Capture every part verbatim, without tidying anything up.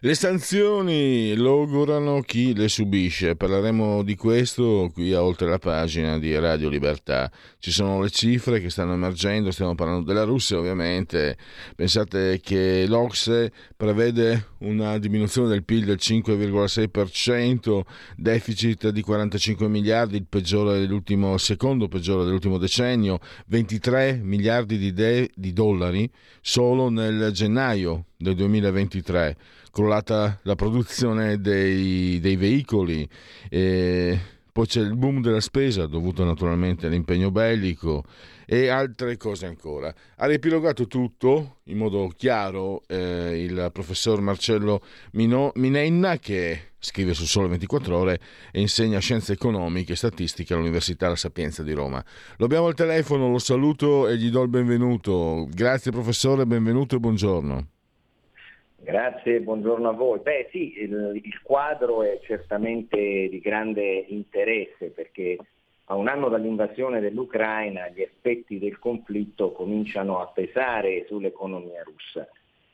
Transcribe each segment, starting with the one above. Le sanzioni logorano chi le subisce, parleremo di questo qui a Oltre la pagina di Radio Libertà. Ci sono le cifre che stanno emergendo, stiamo parlando della Russia ovviamente. Pensate che l'Ocse prevede una diminuzione del P I L del cinque virgola sei per cento, deficit di quarantacinque miliardi, il peggiore dell'ultimo, secondo peggiore dell'ultimo decennio, ventitré miliardi di, de- di dollari solo nel gennaio del duemilaventitré. Crollata la produzione dei, dei veicoli, e poi c'è il boom della spesa dovuto naturalmente all'impegno bellico e altre cose ancora. Ha riepilogato tutto in modo chiaro eh, il professor Marcello Mino, Minenna, che scrive su Sole ventiquattro Ore e insegna scienze economiche e statistiche all'Università La Sapienza di Roma. Lo abbiamo al telefono, lo saluto e gli do il benvenuto. Grazie professore, benvenuto e buongiorno. Grazie, buongiorno a voi. Beh sì, il, il quadro è certamente di grande interesse perché a un anno dall'invasione dell'Ucraina gli effetti del conflitto cominciano a pesare sull'economia russa.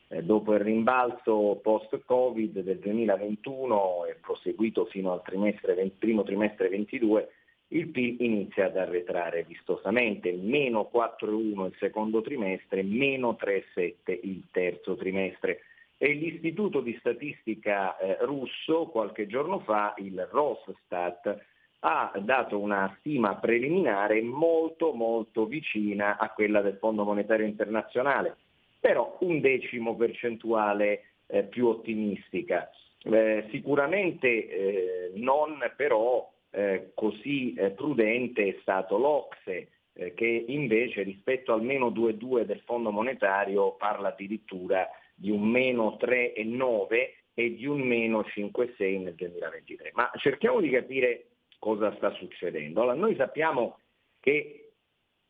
Eh, dopo il rimbalzo post-Covid del duemilaventuno e proseguito fino al trimestre, primo trimestre ventidue, il P I L inizia ad arretrare vistosamente, meno quattro virgola uno il secondo trimestre, meno tre virgola sette il terzo trimestre. E l'Istituto di Statistica eh, russo qualche giorno fa, il Rosstat, ha dato una stima preliminare molto molto vicina a quella del Fondo Monetario Internazionale, però un decimo percentuale eh, più ottimistica. Eh, sicuramente eh, non però eh, così eh, prudente è stato l'Ocse, eh, che invece rispetto al meno due virgola due del Fondo Monetario parla addirittura di un meno tre virgola nove e di un meno cinque virgola sei nel duemilaventitré. Ma cerchiamo di capire cosa sta succedendo. Allora, noi sappiamo che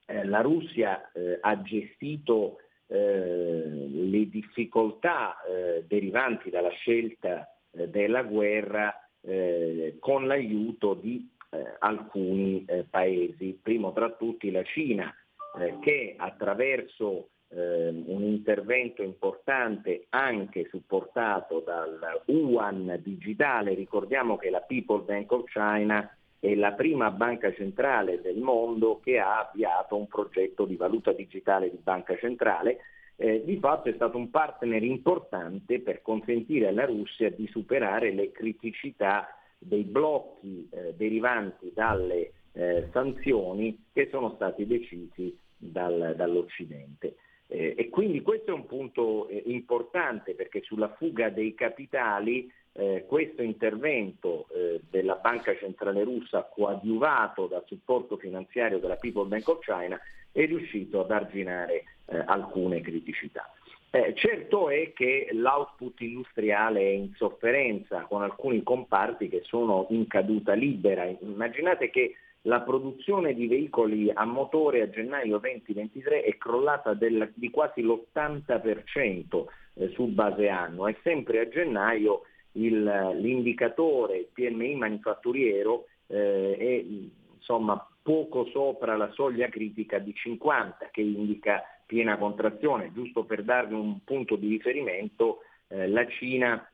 eh, la Russia eh, ha gestito eh, le difficoltà eh, derivanti dalla scelta eh, della guerra eh, con l'aiuto di eh, alcuni eh, paesi, primo tra tutti la Cina, eh, che attraverso un intervento importante anche supportato dal Yuan digitale. Ricordiamo che la People Bank of China è la prima banca centrale del mondo che ha avviato un progetto di valuta digitale di banca centrale, eh, di fatto è stato un partner importante per consentire alla Russia di superare le criticità dei blocchi eh, derivanti dalle eh, sanzioni che sono stati decisi dal, dall'Occidente. Eh, e quindi questo è un punto eh, importante perché sulla fuga dei capitali eh, questo intervento eh, della Banca Centrale Russa coadiuvato dal supporto finanziario della People Bank of China è riuscito ad arginare eh, alcune criticità. Eh, certo è che l'output industriale è in sofferenza con alcuni comparti che sono in caduta libera. Immaginate che la produzione di veicoli a motore a gennaio duemilaventitré è crollata del, di quasi l'ottanta per cento eh, su base anno e sempre a gennaio il, l'indicatore P M I manifatturiero eh, è insomma poco sopra la soglia critica di cinquanta che indica piena contrazione. Giusto per darvi un punto di riferimento, eh, la Cina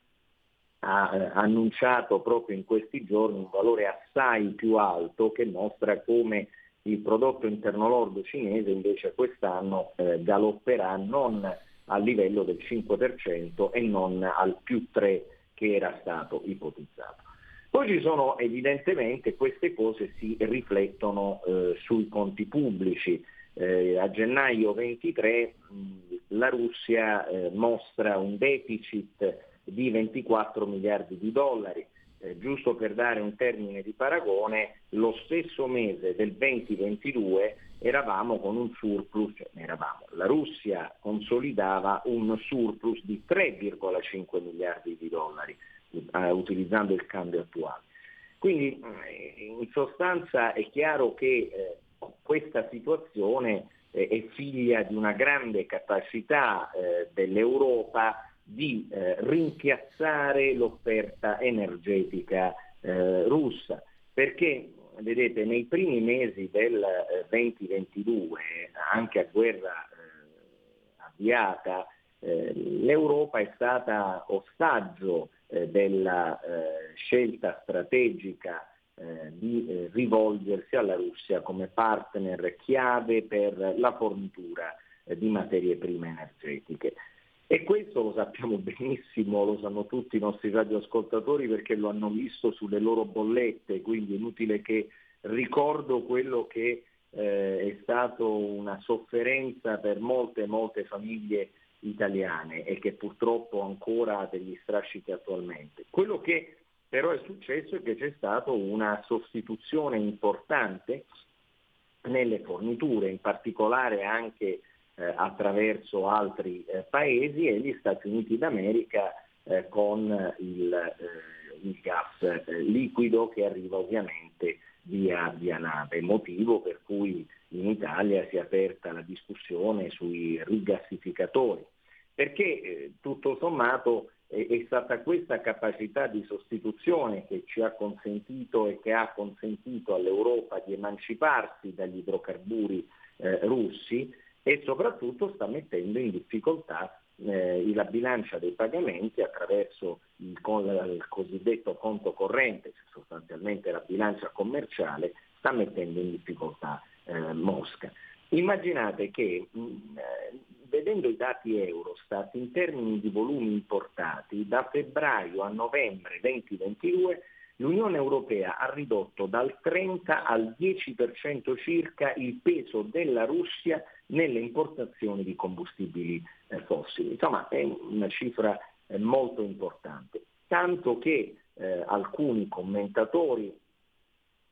ha annunciato proprio in questi giorni un valore assai più alto che mostra come il prodotto interno lordo cinese invece quest'anno eh, galopperà non al livello del cinque per cento e non al più tre che era stato ipotizzato. Poi ci sono evidentemente, queste cose si riflettono eh, sui conti pubblici. Eh, a gennaio ventitré mh, la Russia eh, mostra un deficit di ventiquattro miliardi di dollari, eh, giusto per dare un termine di paragone, lo stesso mese del venti ventidue eravamo con un surplus, cioè eravamo, la Russia consolidava un surplus di tre virgola cinque miliardi di dollari, eh, utilizzando il cambio attuale. Quindi in sostanza è chiaro che eh, questa situazione eh, è figlia di una grande capacità eh, dell'Europa di eh, rimpiazzare l'offerta energetica eh, russa, perché vedete nei primi mesi del eh, venti ventidue, anche a guerra eh, avviata, eh, l'Europa è stata ostaggio eh, della eh, scelta strategica eh, di eh, rivolgersi alla Russia come partner chiave per la fornitura eh, di materie prime energetiche. E questo lo sappiamo benissimo, lo sanno tutti i nostri radioascoltatori perché lo hanno visto sulle loro bollette, quindi è inutile che ricordo quello che eh, è stato una sofferenza per molte, molte famiglie italiane e che purtroppo ancora ha degli strascichi attualmente. Quello che però è successo è che c'è stata una sostituzione importante nelle forniture, in particolare anche attraverso altri eh, paesi e gli Stati Uniti d'America eh, con il, eh, il gas eh, liquido che arriva ovviamente via, via nave, motivo per cui in Italia si è aperta la discussione sui rigassificatori, perché eh, tutto sommato eh, è stata questa capacità di sostituzione che ci ha consentito e che ha consentito all'Europa di emanciparsi dagli idrocarburi eh, russi e soprattutto sta mettendo in difficoltà eh, la bilancia dei pagamenti attraverso il, il cosiddetto conto corrente, cioè sostanzialmente la bilancia commerciale, sta mettendo in difficoltà eh, Mosca. Immaginate che mh, vedendo i dati Eurostat in termini di volumi importati da febbraio a novembre venti ventidue l'Unione Europea ha ridotto dal trenta al dieci per cento circa il peso della Russia nelle importazioni di combustibili fossili. Insomma, è una cifra molto importante, tanto che eh, alcuni commentatori,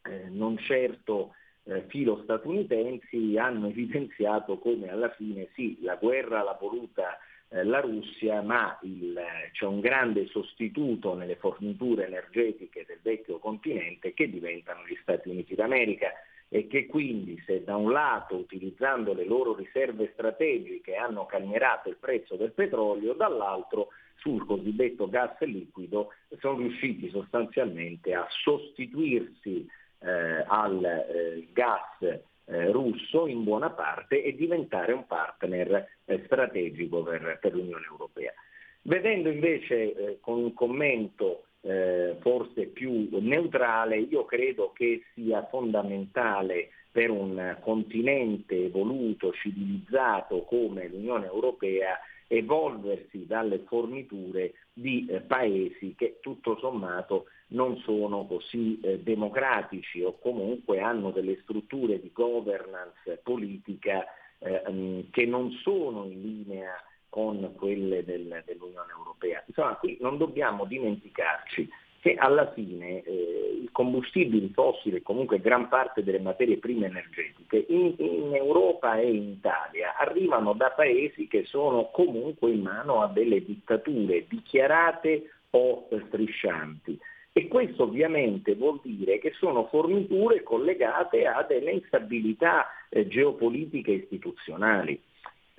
eh, non certo eh, filo statunitensi, hanno evidenziato come alla fine sì, la guerra l'ha voluta eh, la Russia, ma il, eh, c'è un grande sostituto nelle forniture energetiche del vecchio continente che diventano gli Stati Uniti d'America. E che quindi se da un lato utilizzando le loro riserve strategiche hanno calmierato il prezzo del petrolio, dall'altro sul cosiddetto gas liquido sono riusciti sostanzialmente a sostituirsi eh, al eh, gas eh, russo in buona parte e diventare un partner eh, strategico per, per l'Unione Europea. Vedendo invece eh, con un commento Eh, forse più neutrale, io credo che sia fondamentale per un continente evoluto, civilizzato come l'Unione Europea evolversi dalle forniture di eh, paesi che tutto sommato non sono così eh, democratici o comunque hanno delle strutture di governance politica eh, che non sono in linea con quelle del, dell'Unione Europea. Insomma, qui non dobbiamo dimenticarci che alla fine eh, i combustibili fossili e comunque gran parte delle materie prime energetiche in, in Europa e in Italia arrivano da paesi che sono comunque in mano a delle dittature dichiarate o striscianti e questo ovviamente vuol dire che sono forniture collegate a delle instabilità eh, geopolitiche istituzionali.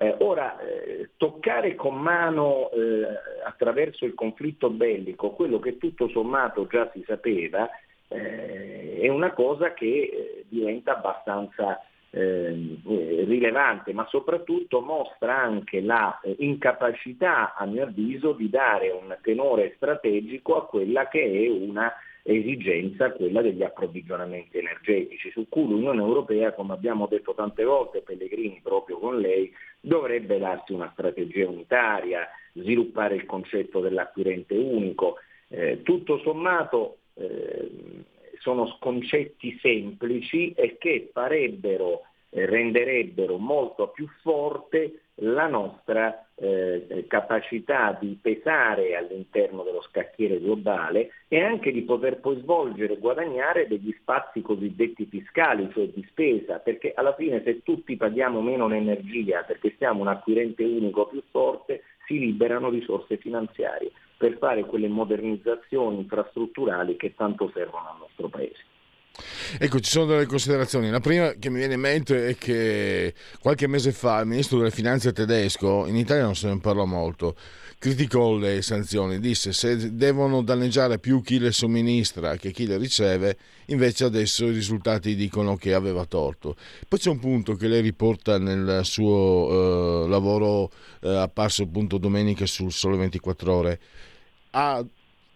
Eh, ora, eh, toccare con mano eh, attraverso il conflitto bellico quello che tutto sommato già si sapeva eh, è una cosa che eh, diventa abbastanza eh, rilevante, ma soprattutto mostra anche la eh, incapacità, a mio avviso, di dare un tenore strategico a quella che è una esigenza, quella degli approvvigionamenti energetici, su cui l'Unione Europea, come abbiamo detto tante volte, Pellegrini proprio con lei, dovrebbe darsi una strategia unitaria, sviluppare il concetto dell'acquirente unico. Eh, tutto sommato eh, sono concetti semplici e che farebbero, eh, renderebbero molto più forte la nostra eh, capacità di pesare all'interno dello scacchiere globale e anche di poter poi svolgere e guadagnare degli spazi cosiddetti fiscali, cioè di spesa, perché alla fine se tutti paghiamo meno l'energia perché siamo un acquirente unico più forte, si liberano risorse finanziarie per fare quelle modernizzazioni infrastrutturali che tanto servono al nostro paese. Ecco, ci sono delle considerazioni. La prima che mi viene in mente è che qualche mese fa il ministro delle finanze tedesco, in Italia non se ne parlò molto, criticò le sanzioni, disse se devono danneggiare più chi le somministra che chi le riceve, invece adesso i risultati dicono che aveva torto. Poi c'è un punto che lei riporta nel suo eh, lavoro eh, apparso appunto domenica sul Sole ventiquattro Ore. Ha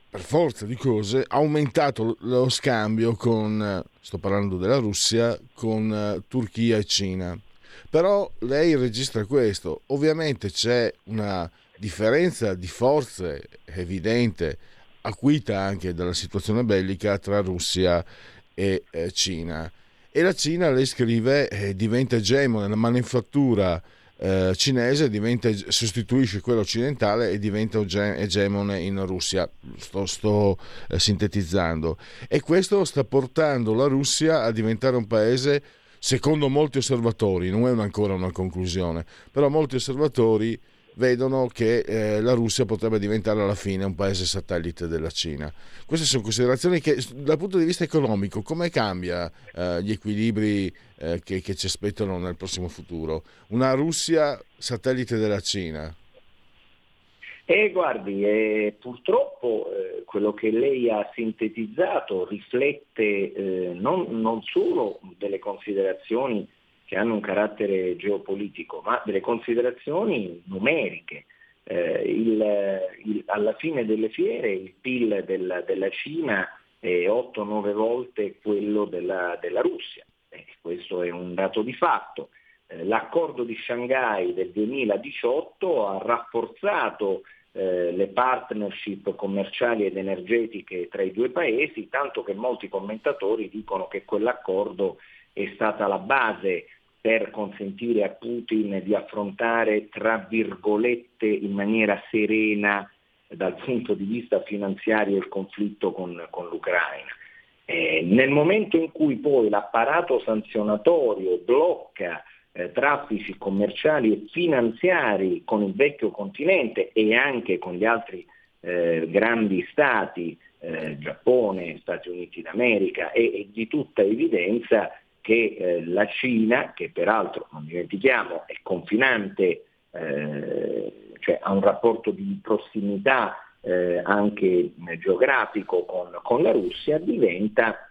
per forza di cose aumentato lo scambio con, sto parlando della Russia, con Turchia e Cina. Però lei registra questo. Ovviamente c'è una differenza di forze evidente, acuita anche dalla situazione bellica tra Russia e eh, Cina. E la Cina, lei scrive, eh, diventa egemone, la manifattura eh, cinese diventa, sostituisce quella occidentale e diventa egemone in Russia. Sto, sto eh, sintetizzando. E questo sta portando la Russia a diventare un paese, secondo molti osservatori, non è un, ancora una conclusione, però molti osservatori vedono che eh, la Russia potrebbe diventare alla fine un paese satellite della Cina. Queste sono considerazioni che dal punto di vista economico come cambia eh, gli equilibri eh, che, che ci aspettano nel prossimo futuro? Una Russia satellite della Cina? Eh, guardi, eh, purtroppo eh, quello che lei ha sintetizzato riflette eh, non, non solo delle considerazioni che hanno un carattere geopolitico, ma delle considerazioni numeriche. Eh, il, il, alla fine delle fiere il P I L della, della Cina è otto nove volte quello della, della Russia, eh, questo è un dato di fatto. Eh, l'accordo di Shanghai del duemiladiciotto ha rafforzato eh, le partnership commerciali ed energetiche tra i due paesi, tanto che molti commentatori dicono che quell'accordo è stata la base per consentire a Putin di affrontare, tra virgolette, in maniera serena dal punto di vista finanziario il conflitto con, con l'Ucraina. Eh, nel momento in cui poi l'apparato sanzionatorio blocca eh, traffici commerciali e finanziari con il vecchio continente e anche con gli altri eh, grandi stati, eh, Giappone, Stati Uniti d'America, è, è di tutta evidenza che eh, la Cina, che peraltro non dimentichiamo è confinante, eh, cioè ha un rapporto di prossimità eh, anche geografico con, con la Russia, diventa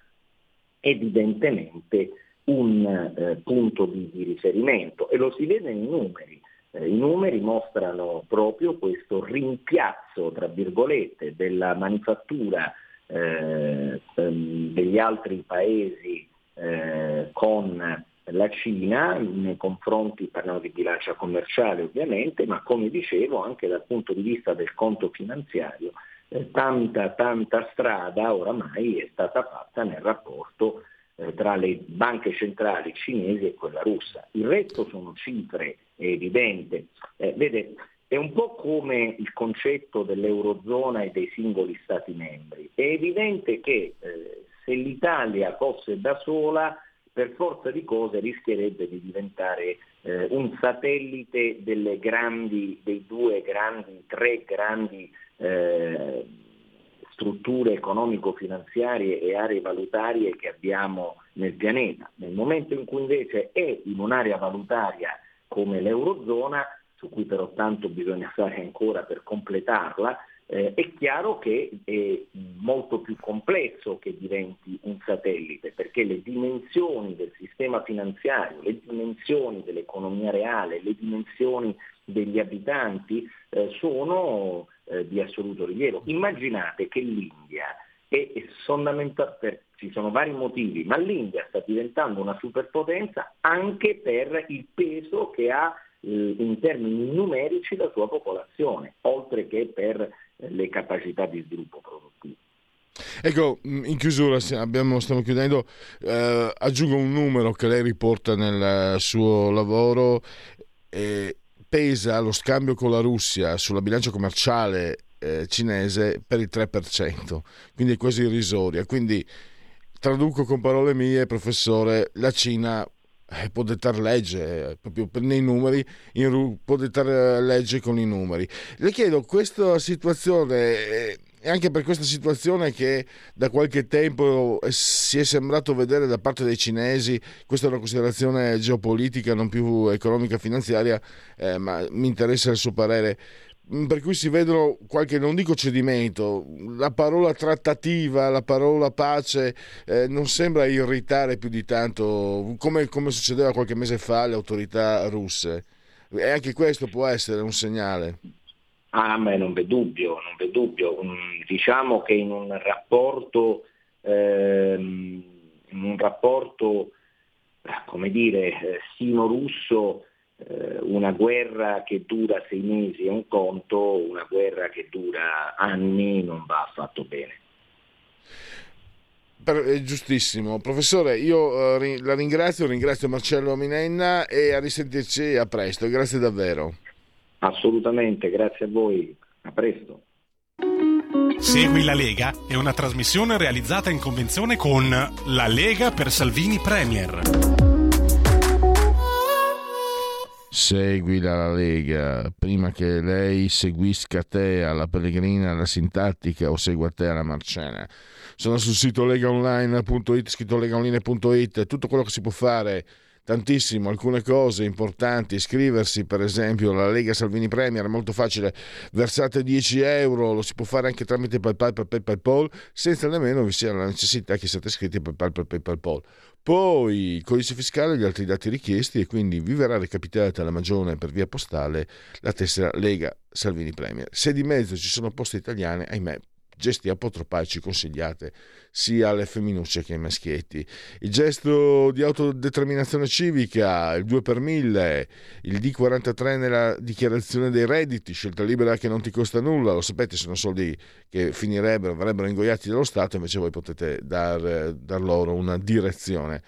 evidentemente un eh, punto di, di riferimento e lo si vede nei numeri. Eh, i numeri mostrano proprio questo rimpiazzo, tra virgolette, della manifattura eh, degli altri paesi Eh, con la Cina nei confronti, parliamo di bilancia commerciale ovviamente, ma come dicevo anche dal punto di vista del conto finanziario eh, tanta tanta strada oramai è stata fatta nel rapporto eh, tra le banche centrali cinesi e quella russa. Il resto sono cifre, è evidente. Eh, vede, è un po' come il concetto dell'eurozona e dei singoli stati membri. È evidente che eh, se l'Italia fosse da sola, per forza di cose rischierebbe di diventare eh, un satellite delle grandi, dei due grandi, tre grandi eh, strutture economico-finanziarie e aree valutarie che abbiamo nel pianeta. Nel momento in cui invece è in un'area valutaria come l'Eurozona, su cui però tanto bisogna fare ancora per completarla, Eh, è chiaro che è molto più complesso che diventi un satellite, perché le dimensioni del sistema finanziario, le dimensioni dell'economia reale, le dimensioni degli abitanti eh, sono eh, di assoluto rilievo. Immaginate che l'India è, è fondamental- per, ci sono vari motivi, ma l'India sta diventando una superpotenza anche per il peso che ha eh, in termini numerici la sua popolazione, oltre che per le capacità di sviluppo produttivo. Ecco, in chiusura abbiamo, stiamo chiudendo, eh, aggiungo un numero che lei riporta nel suo lavoro, eh, pesa lo scambio con la Russia sulla bilancia commerciale eh, cinese per il tre per cento, quindi è quasi irrisoria. Quindi traduco con parole mie, professore, la Cina eh, può dettare legge proprio nei numeri, in, può dettare legge con i numeri. Le chiedo, questa situazione, eh, e anche per questa situazione che da qualche tempo si è sembrato vedere da parte dei cinesi, questa è una considerazione geopolitica, non più economica finanziaria, eh, ma mi interessa il suo parere, per cui si vedono qualche, non dico cedimento, la parola trattativa, la parola pace eh, non sembra irritare più di tanto come, come succedeva qualche mese fa alle autorità russe, e anche questo può essere un segnale. Ah, ma non v'è dubbio, non v'è dubbio. Diciamo che in un rapporto, ehm, in un rapporto, come dire, sino-russo, eh, una guerra che dura sei mesi è un conto, una guerra che dura anni non va affatto bene. Per, giustissimo. Professore, io eh, la ringrazio, ringrazio Marcello Minenna, e a risentirci a presto. Grazie davvero. Assolutamente, grazie a voi, a presto. Segui la Lega è una trasmissione realizzata in convenzione con La Lega per Salvini Premier. Segui la Lega prima che lei seguisca te alla Pellegrina, alla Sintattica, o segua te alla Marcena. Sono sul sito legaonline punto it, scritto legaonline punto it, tutto quello che si può fare, tantissimo, alcune cose importanti, iscriversi per esempio alla Lega Salvini Premier, molto facile, versate dieci euro, lo si può fare anche tramite PayPal per PayPal, senza nemmeno vi sia la necessità che siate iscritti per PayPal per PayPal. Poi codice fiscale e gli altri dati richiesti, e quindi vi verrà recapitata alla Magione per via postale la tessera Lega Salvini Premier. Se di mezzo ci sono poste italiane, ahimè, gesti apotropaici consigliate sia alle femminucce che ai maschietti. Il gesto di autodeterminazione civica, il due per mille, il D quarantatré nella dichiarazione dei redditi, scelta libera che non ti costa nulla, lo sapete, sono soldi che finirebbero, verrebbero ingoiati dallo Stato, invece voi potete dar, dar loro una direzione.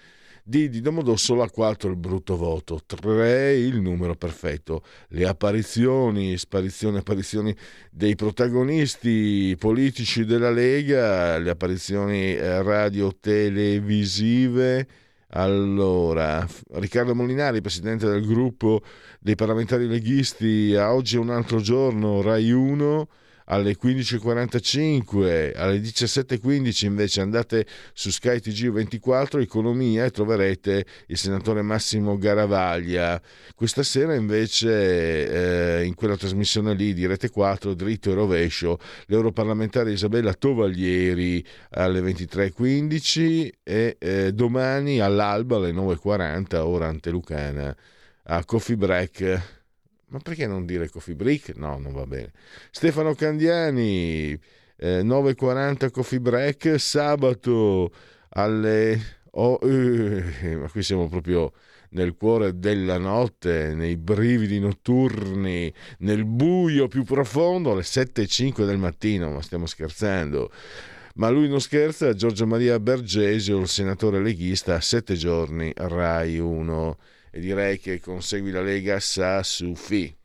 D di Domodossola, quattro il brutto voto, tre il numero perfetto, le apparizioni, sparizioni, apparizioni dei protagonisti politici della Lega, le apparizioni radio-televisive. Allora, Riccardo Molinari, presidente del gruppo dei parlamentari leghisti, a Oggi è un altro giorno, Rai uno, alle quindici e quarantacinque, alle diciassette e quindici invece andate su Sky T G ventiquattro Economia e troverete il senatore Massimo Garavaglia. Questa sera invece eh, in quella trasmissione lì di Rete quattro, dritto e rovescio, l'europarlamentare Isabella Tovaglieri alle ventitré e quindici, e eh, domani all'alba alle nove e quaranta ora antelucana a Coffee Break. Ma perché non dire Coffee Break? No, non va bene. Stefano Candiani, eh, nove e quaranta Coffee Break, sabato alle... Oh, eh, ma qui siamo proprio nel cuore della notte, nei brividi notturni, nel buio più profondo, alle sette e zero cinque del mattino, ma stiamo scherzando. Ma lui non scherza, Giorgio Maria Bergesio, il senatore leghista, a sette giorni, Rai uno. E direi che con Segui la Lega sa suffi.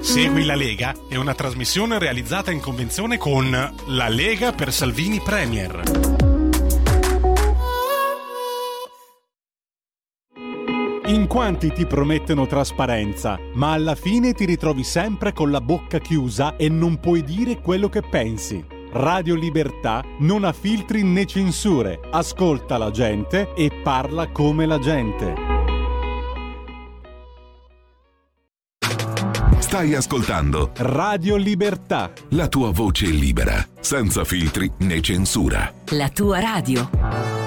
Segui la Lega è una trasmissione realizzata in convenzione con La Lega per Salvini Premier. In quanti ti promettono trasparenza, ma alla fine ti ritrovi sempre con la bocca chiusa e non puoi dire quello che pensi. Radio Libertà non ha filtri né censure, ascolta la gente e parla come la gente. Stai ascoltando Radio Libertà, la tua voce libera, senza filtri né censura. La tua radio.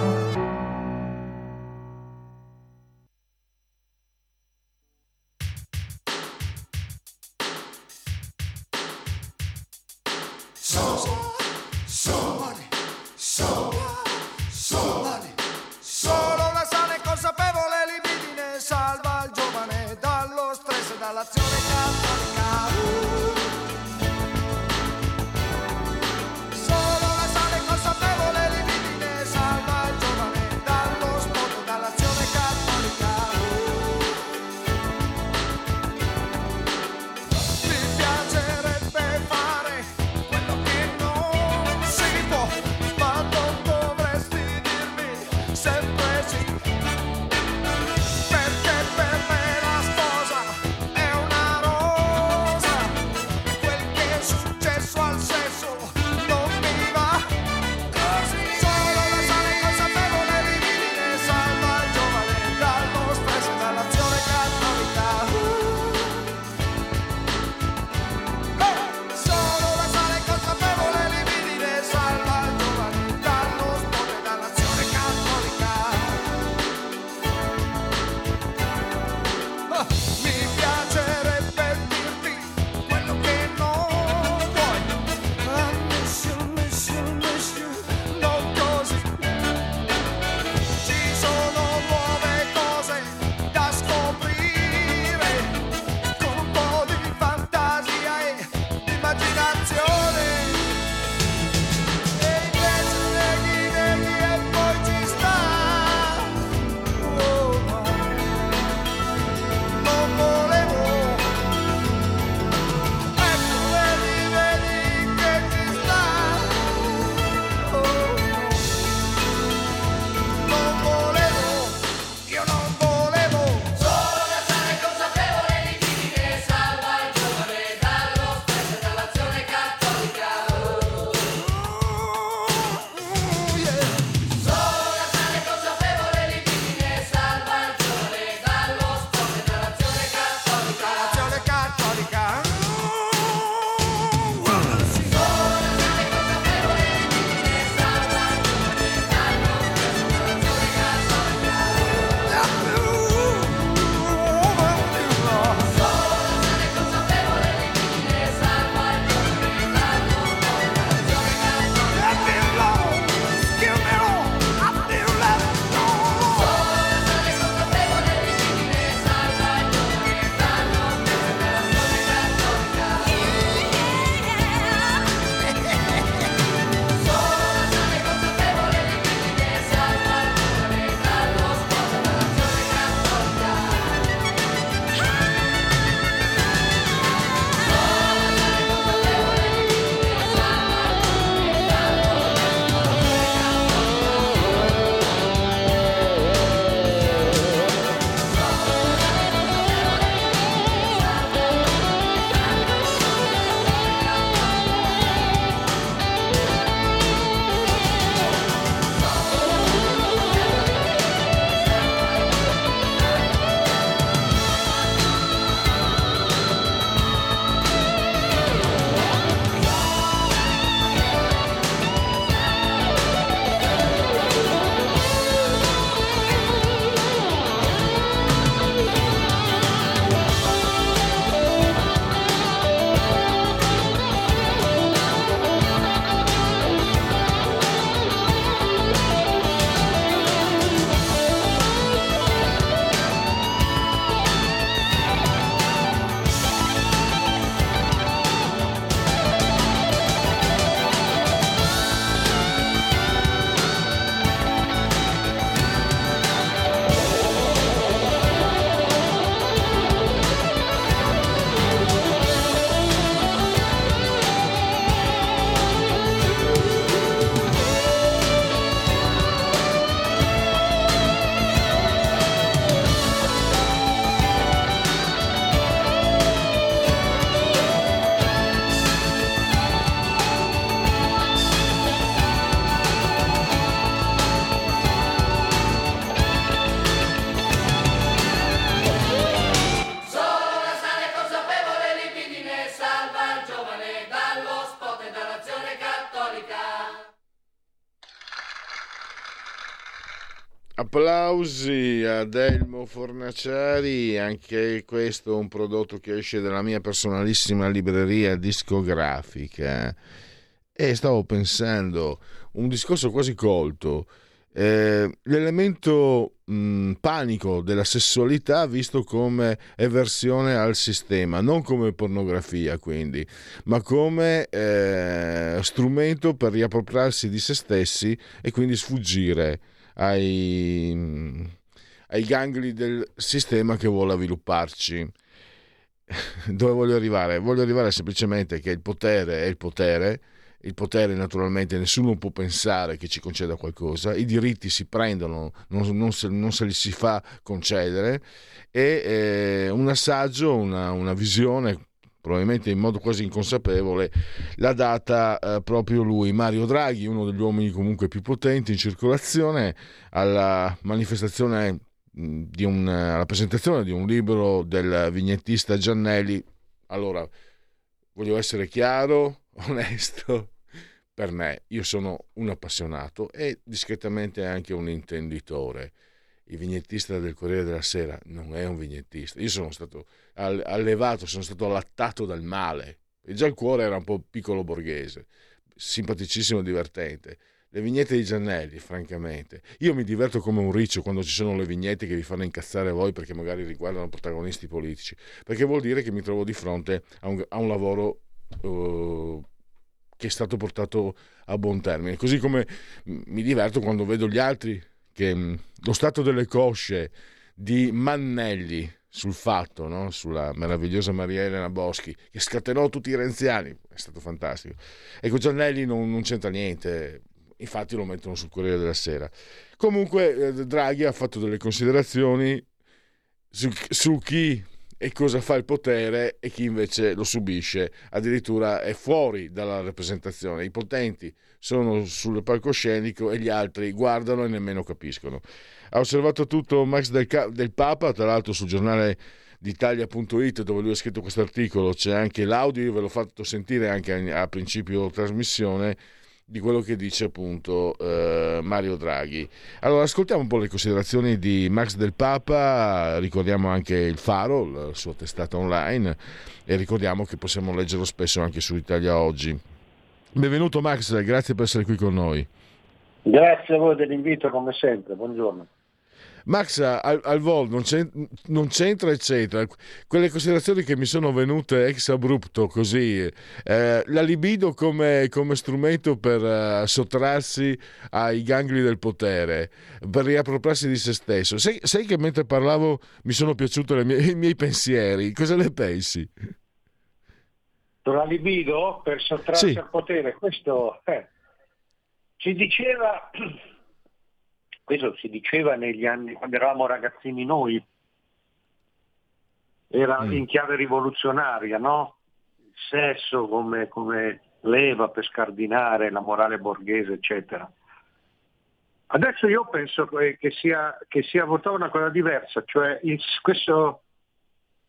Applausi ad Elmo Fornaciari, anche questo è un prodotto che esce dalla mia personalissima libreria discografica. E stavo pensando, un discorso quasi colto, eh, l'elemento mh, panico della sessualità visto come eversione al sistema, non come pornografia quindi, ma come eh, strumento per riappropriarsi di se stessi e quindi sfuggire Ai, ai gangli del sistema che vuole avvilupparci. Dove voglio arrivare? Voglio arrivare semplicemente che il potere è il potere, il potere naturalmente nessuno può pensare che ci conceda qualcosa, i diritti si prendono, non, non, se, non se li si fa concedere, e eh, un assaggio, una, una visione probabilmente in modo quasi inconsapevole, l'ha data eh, proprio lui, Mario Draghi, uno degli uomini comunque più potenti in circolazione, alla manifestazione di un, alla presentazione di un libro del vignettista Giannelli. Allora, voglio essere chiaro, onesto, per me, io sono un appassionato e discretamente anche un intenditore. Il vignettista del Corriere della Sera non è un vignettista. Io sono stato allevato, sono stato allattato dal male. E già il cuore era un po' piccolo borghese, simpaticissimo e divertente. Le vignette di Giannelli, francamente. Io mi diverto come un riccio quando ci sono le vignette che vi fanno incazzare voi perché magari riguardano protagonisti politici. Perché vuol dire che mi trovo di fronte a un, a un lavoro Uh, che è stato portato a buon termine. Così come mi diverto quando vedo gli altri che lo stato delle cosce di Mannelli sul fatto, no? Sulla meravigliosa Maria Elena Boschi, che scatenò tutti i renziani, è stato fantastico. Ecco, Giannelli non, non c'entra niente, infatti lo mettono sul Corriere della Sera. Comunque eh, Draghi ha fatto delle considerazioni su, su chi e cosa fa il potere e chi invece lo subisce, addirittura è fuori dalla rappresentazione. I potenti sono sul palcoscenico e gli altri guardano e nemmeno capiscono. Ha osservato tutto Max del, Ca- del Papa, tra l'altro sul giornale d'Italia punto it, dove lui ha scritto questo articolo, c'è anche l'audio, io ve l'ho fatto sentire anche a principio trasmissione, di quello che dice appunto eh, Mario Draghi. Allora ascoltiamo un po' le considerazioni di Max del Papa, ricordiamo anche il Faro, la sua testata online, e ricordiamo che possiamo leggerlo spesso anche su Italia Oggi. Benvenuto Max, grazie per essere qui con noi. Grazie a voi dell'invito come sempre, buongiorno. Max, al, al volo, non, non c'entra eccetera, quelle considerazioni che mi sono venute ex abrupto così, eh, la libido come, come strumento per eh, sottrarsi ai gangli del potere, per riappropriarsi di se stesso. Sai, sai che mentre parlavo mi sono piaciuti i miei pensieri, cosa ne pensi? La libido per sottrarsi sì. al potere, questo eh, ci diceva... Questo si diceva negli anni, quando eravamo ragazzini noi, era in chiave rivoluzionaria, no? Il sesso come, come leva per scardinare la morale borghese, eccetera. Adesso io penso che sia, che sia votata una cosa diversa, cioè il, questo,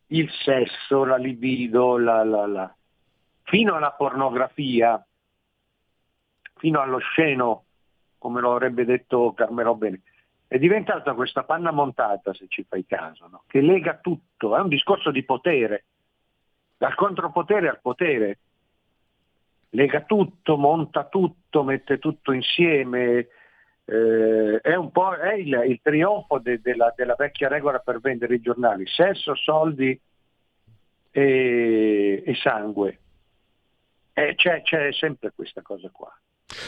il sesso, la libido, la, la, la, fino alla pornografia, fino allo sceno, come lo avrebbe detto Carmelo Bene, è diventata questa panna montata, se ci fai caso, no? Che lega tutto, è un discorso di potere, dal contropotere al potere, lega tutto, monta tutto, mette tutto insieme, eh, è un po' è il, il trionfo de, de la, della vecchia regola per vendere i giornali, sesso, soldi e, e sangue, eh, c'è, c'è sempre questa cosa qua.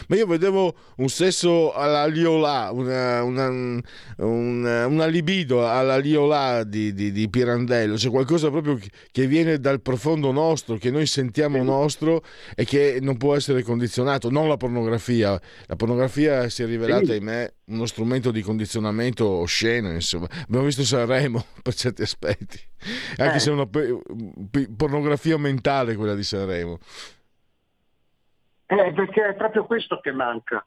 Ma io vedevo un sesso alla Liolà, una, una, una, una libido alla Liolà di, di, di Pirandello, c'è cioè qualcosa proprio che viene dal profondo nostro, che noi sentiamo nostro e che non può essere condizionato, non la pornografia. La pornografia si è rivelata, ahimè, uno strumento di condizionamento osceno, insomma. Abbiamo visto Sanremo per certi aspetti, anche eh. se è una pornografia mentale quella di Sanremo. Eh, perché è proprio questo che manca,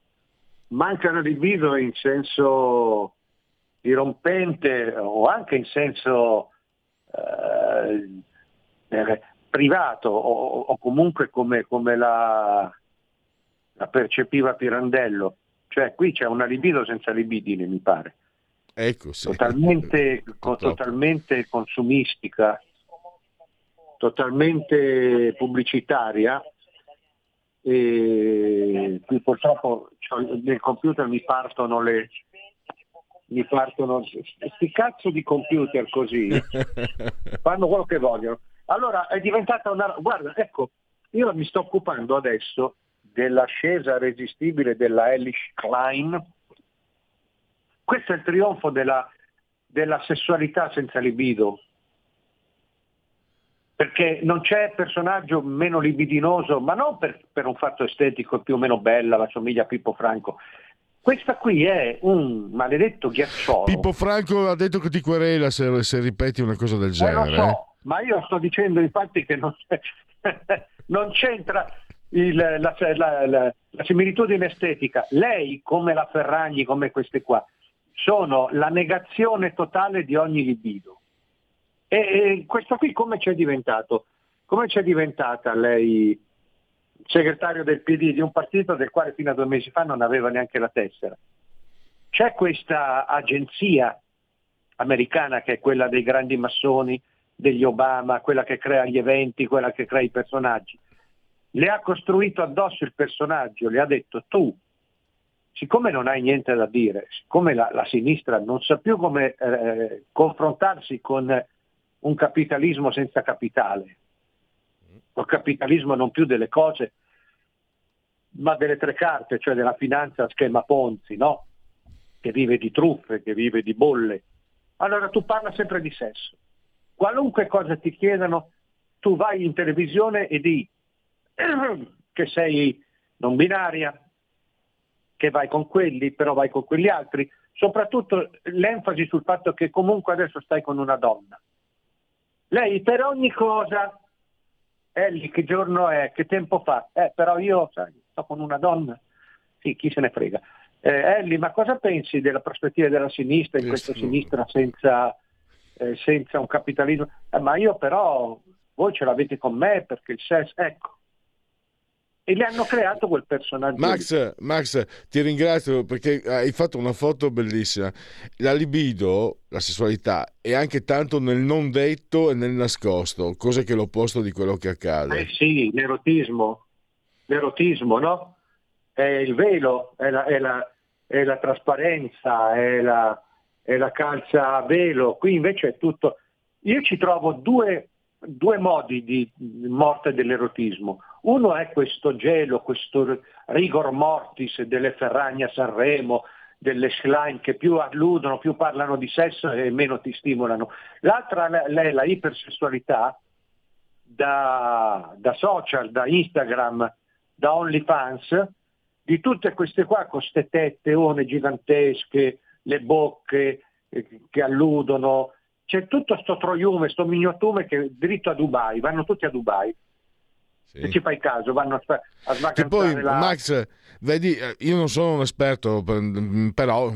manca la libido in senso dirompente o anche in senso eh, eh, privato o, o comunque come, come la, la percepiva Pirandello, cioè qui c'è una libido senza libidine mi pare, ecco, sì. totalmente, totalmente consumistica, totalmente pubblicitaria. E qui purtroppo nel computer mi partono le mi partono sti cazzo di computer, così fanno quello che vogliono. Allora è diventata una, guarda, ecco, io mi sto occupando adesso dell'ascesa irresistibile della Elish Klein. Questo è il trionfo della della sessualità senza libido, perché non c'è personaggio meno libidinoso, ma non per, per un fatto estetico, è più o meno bella, la somiglia a Pippo Franco. Questa qui è un maledetto ghiacciolo. Pippo Franco ha detto che ti querela se, se ripeti una cosa del genere. Eh, lo so, ma io sto dicendo infatti che non, non c'entra il, la, la, la, la similitudine estetica. Lei, come la Ferragni, come queste qua, sono la negazione totale di ogni libido. E questo qui come c'è diventato? Come c'è diventata lei segretario del P D di un partito del quale fino a due mesi fa non aveva neanche la tessera? C'è questa agenzia americana che è quella dei grandi massoni, degli Obama, quella che crea gli eventi, quella che crea i personaggi. Le ha costruito addosso il personaggio, le ha detto tu, siccome non hai niente da dire, siccome la, la sinistra non sa più come eh, confrontarsi con un capitalismo senza capitale, un capitalismo non più delle cose ma delle tre carte, cioè della finanza schema Ponzi, no? Che vive di truffe, che vive di bolle. Allora tu parla sempre di sesso, qualunque cosa ti chiedano tu vai in televisione e di che sei non binaria, che vai con quelli però vai con quegli altri, soprattutto l'enfasi sul fatto che comunque adesso stai con una donna. Lei per ogni cosa, Ellie, che giorno è, che tempo fa? Eh, però io sai, sto con una donna, sì, chi se ne frega. Eh, Ellie, ma cosa pensi della prospettiva della sinistra, in questa sinistra senza, eh, senza un capitalismo? Eh, ma io però, voi ce l'avete con me perché il sesso, ecco. E le hanno creato quel personaggio. Max, Max, ti ringrazio perché hai fatto una foto bellissima. La libido, la sessualità, è anche tanto nel non detto e nel nascosto, cosa che è l'opposto di quello che accade. Eh sì, l'erotismo, l'erotismo, no? È il velo, è la, è la, è la trasparenza, è la, è la calza a velo. Qui invece è tutto. Io ci trovo due, due modi di morte dell'erotismo. Uno è questo gelo, questo rigor mortis delle Ferragni a Sanremo, delle slime che più alludono, più parlano di sesso e meno ti stimolano. L'altra è la ipersessualità da, da social, da Instagram, da OnlyFans, di tutte queste qua con ste tetteone gigantesche, le bocche che alludono. C'è tutto sto troiume, sto mignotume che è dritto a Dubai, vanno tutti a Dubai. Sì. Se ci fai caso vanno a, a svacanzare poi, la... Max, vedi, io non sono un esperto, però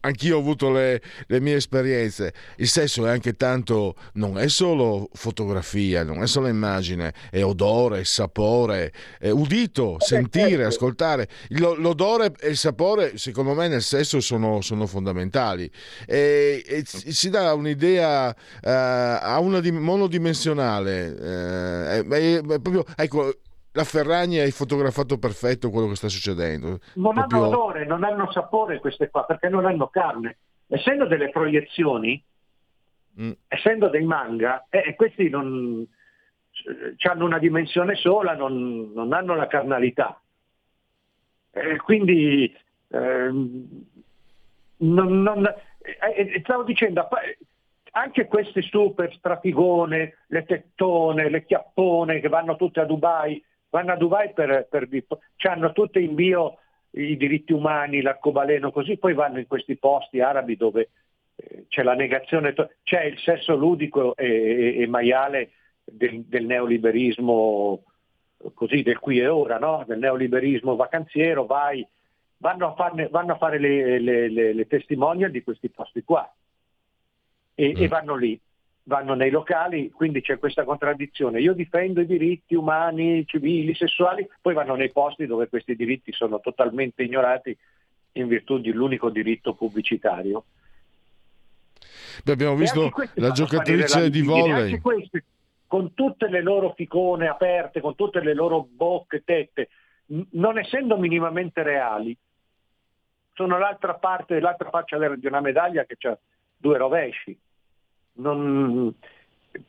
anch'io ho avuto le, le mie esperienze. Il sesso è anche tanto, non è solo fotografia, non è solo immagine, è odore, sapore, è udito, eh, sentire, certo. Ascoltare. L'odore e il sapore secondo me nel sesso sono, sono fondamentali e, e si dà un'idea uh, a una di, monodimensionale uh, è, è proprio, ecco, la Ferragni hai fotografato perfetto quello che sta succedendo. Non proprio... hanno odore, non hanno sapore queste qua, perché non hanno carne. Essendo delle proiezioni, mm. essendo dei manga, eh, questi non hanno una dimensione sola, non, non hanno la carnalità. Eh, quindi, eh, non, non, eh, stavo dicendo, anche questi super strafigone, le tettone, le chiappone che vanno tutte a Dubai, vanno a Dubai per, per hanno tutte in bio i diritti umani, l'arcobaleno, così poi vanno in questi posti arabi dove eh, c'è la negazione, c'è il sesso ludico e, e, e maiale del, del neoliberismo, così del qui e ora, no? Del neoliberismo vacanziero, vai, vanno a, farne, vanno a fare le, le, le, le testimonial di questi posti qua e, mm. e vanno lì. Vanno nei locali, quindi c'è questa contraddizione. Io difendo i diritti umani, civili, sessuali, poi vanno nei posti dove questi diritti sono totalmente ignorati in virtù di l'unico diritto pubblicitario. Beh, abbiamo visto la giocatrice di volley. Queste, con tutte le loro ficone aperte, con tutte le loro bocche, tette, non essendo minimamente reali, sono l'altra parte, l'altra faccia di una medaglia che ha due rovesci. Non...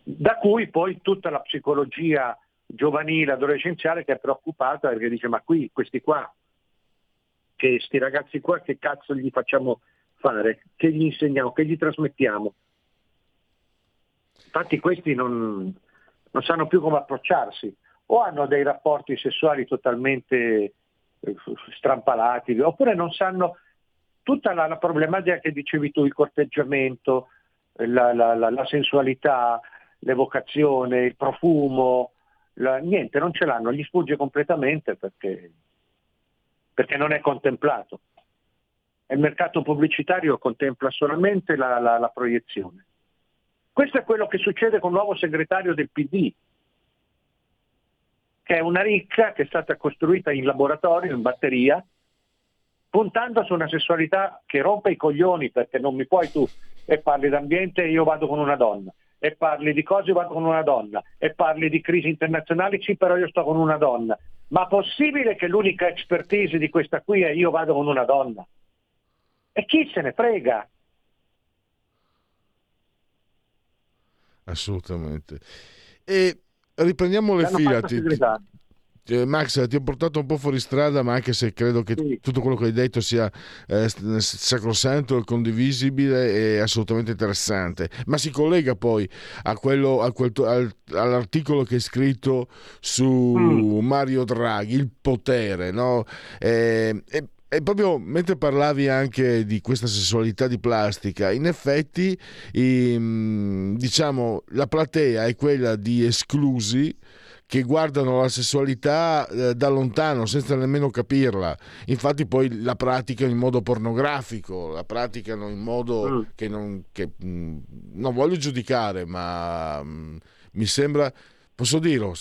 Da cui poi tutta la psicologia giovanile, adolescenziale, che è preoccupata perché dice: ma qui, questi qua, che sti ragazzi qua, che cazzo gli facciamo fare? Che gli insegniamo? Che gli trasmettiamo? Infatti questi non, non sanno più come approcciarsi, o hanno dei rapporti sessuali totalmente strampalati, oppure non sanno tutta la, la problematica che dicevi tu, il corteggiamento, la, la, la, la sensualità, l'evocazione, il profumo, la, niente, non ce l'hanno, gli sfugge completamente perché, perché non è contemplato. Il mercato pubblicitario contempla solamente la, la, la proiezione. Questo è quello che succede con il nuovo segretario del P D, che è una ricca che è stata costruita in laboratorio, in batteria, puntando su una sessualità che rompe i coglioni, perché non mi puoi tu, e parli d'ambiente e io vado con una donna, e parli di cose io vado con una donna, e parli di crisi internazionali, sì però io sto con una donna. Ma possibile che l'unica expertise di questa qui è io vado con una donna? E chi se ne frega? Assolutamente. E riprendiamo le fila. Max, ti ho portato un po' fuori strada, ma anche se credo che sì, tutto quello che hai detto sia eh, sacrosanto, condivisibile e assolutamente interessante, ma si collega poi a quello, a quel, al, all'articolo che hai scritto su mm. Mario Draghi, il potere, no? E, e, e proprio mentre parlavi anche di questa sessualità di plastica, in effetti i, diciamo la platea è quella di esclusi che guardano la sessualità eh, da lontano senza nemmeno capirla, infatti poi la praticano in modo pornografico, la praticano in modo mm. che non che, mh, non voglio giudicare, ma mh, mi sembra, posso dirlo,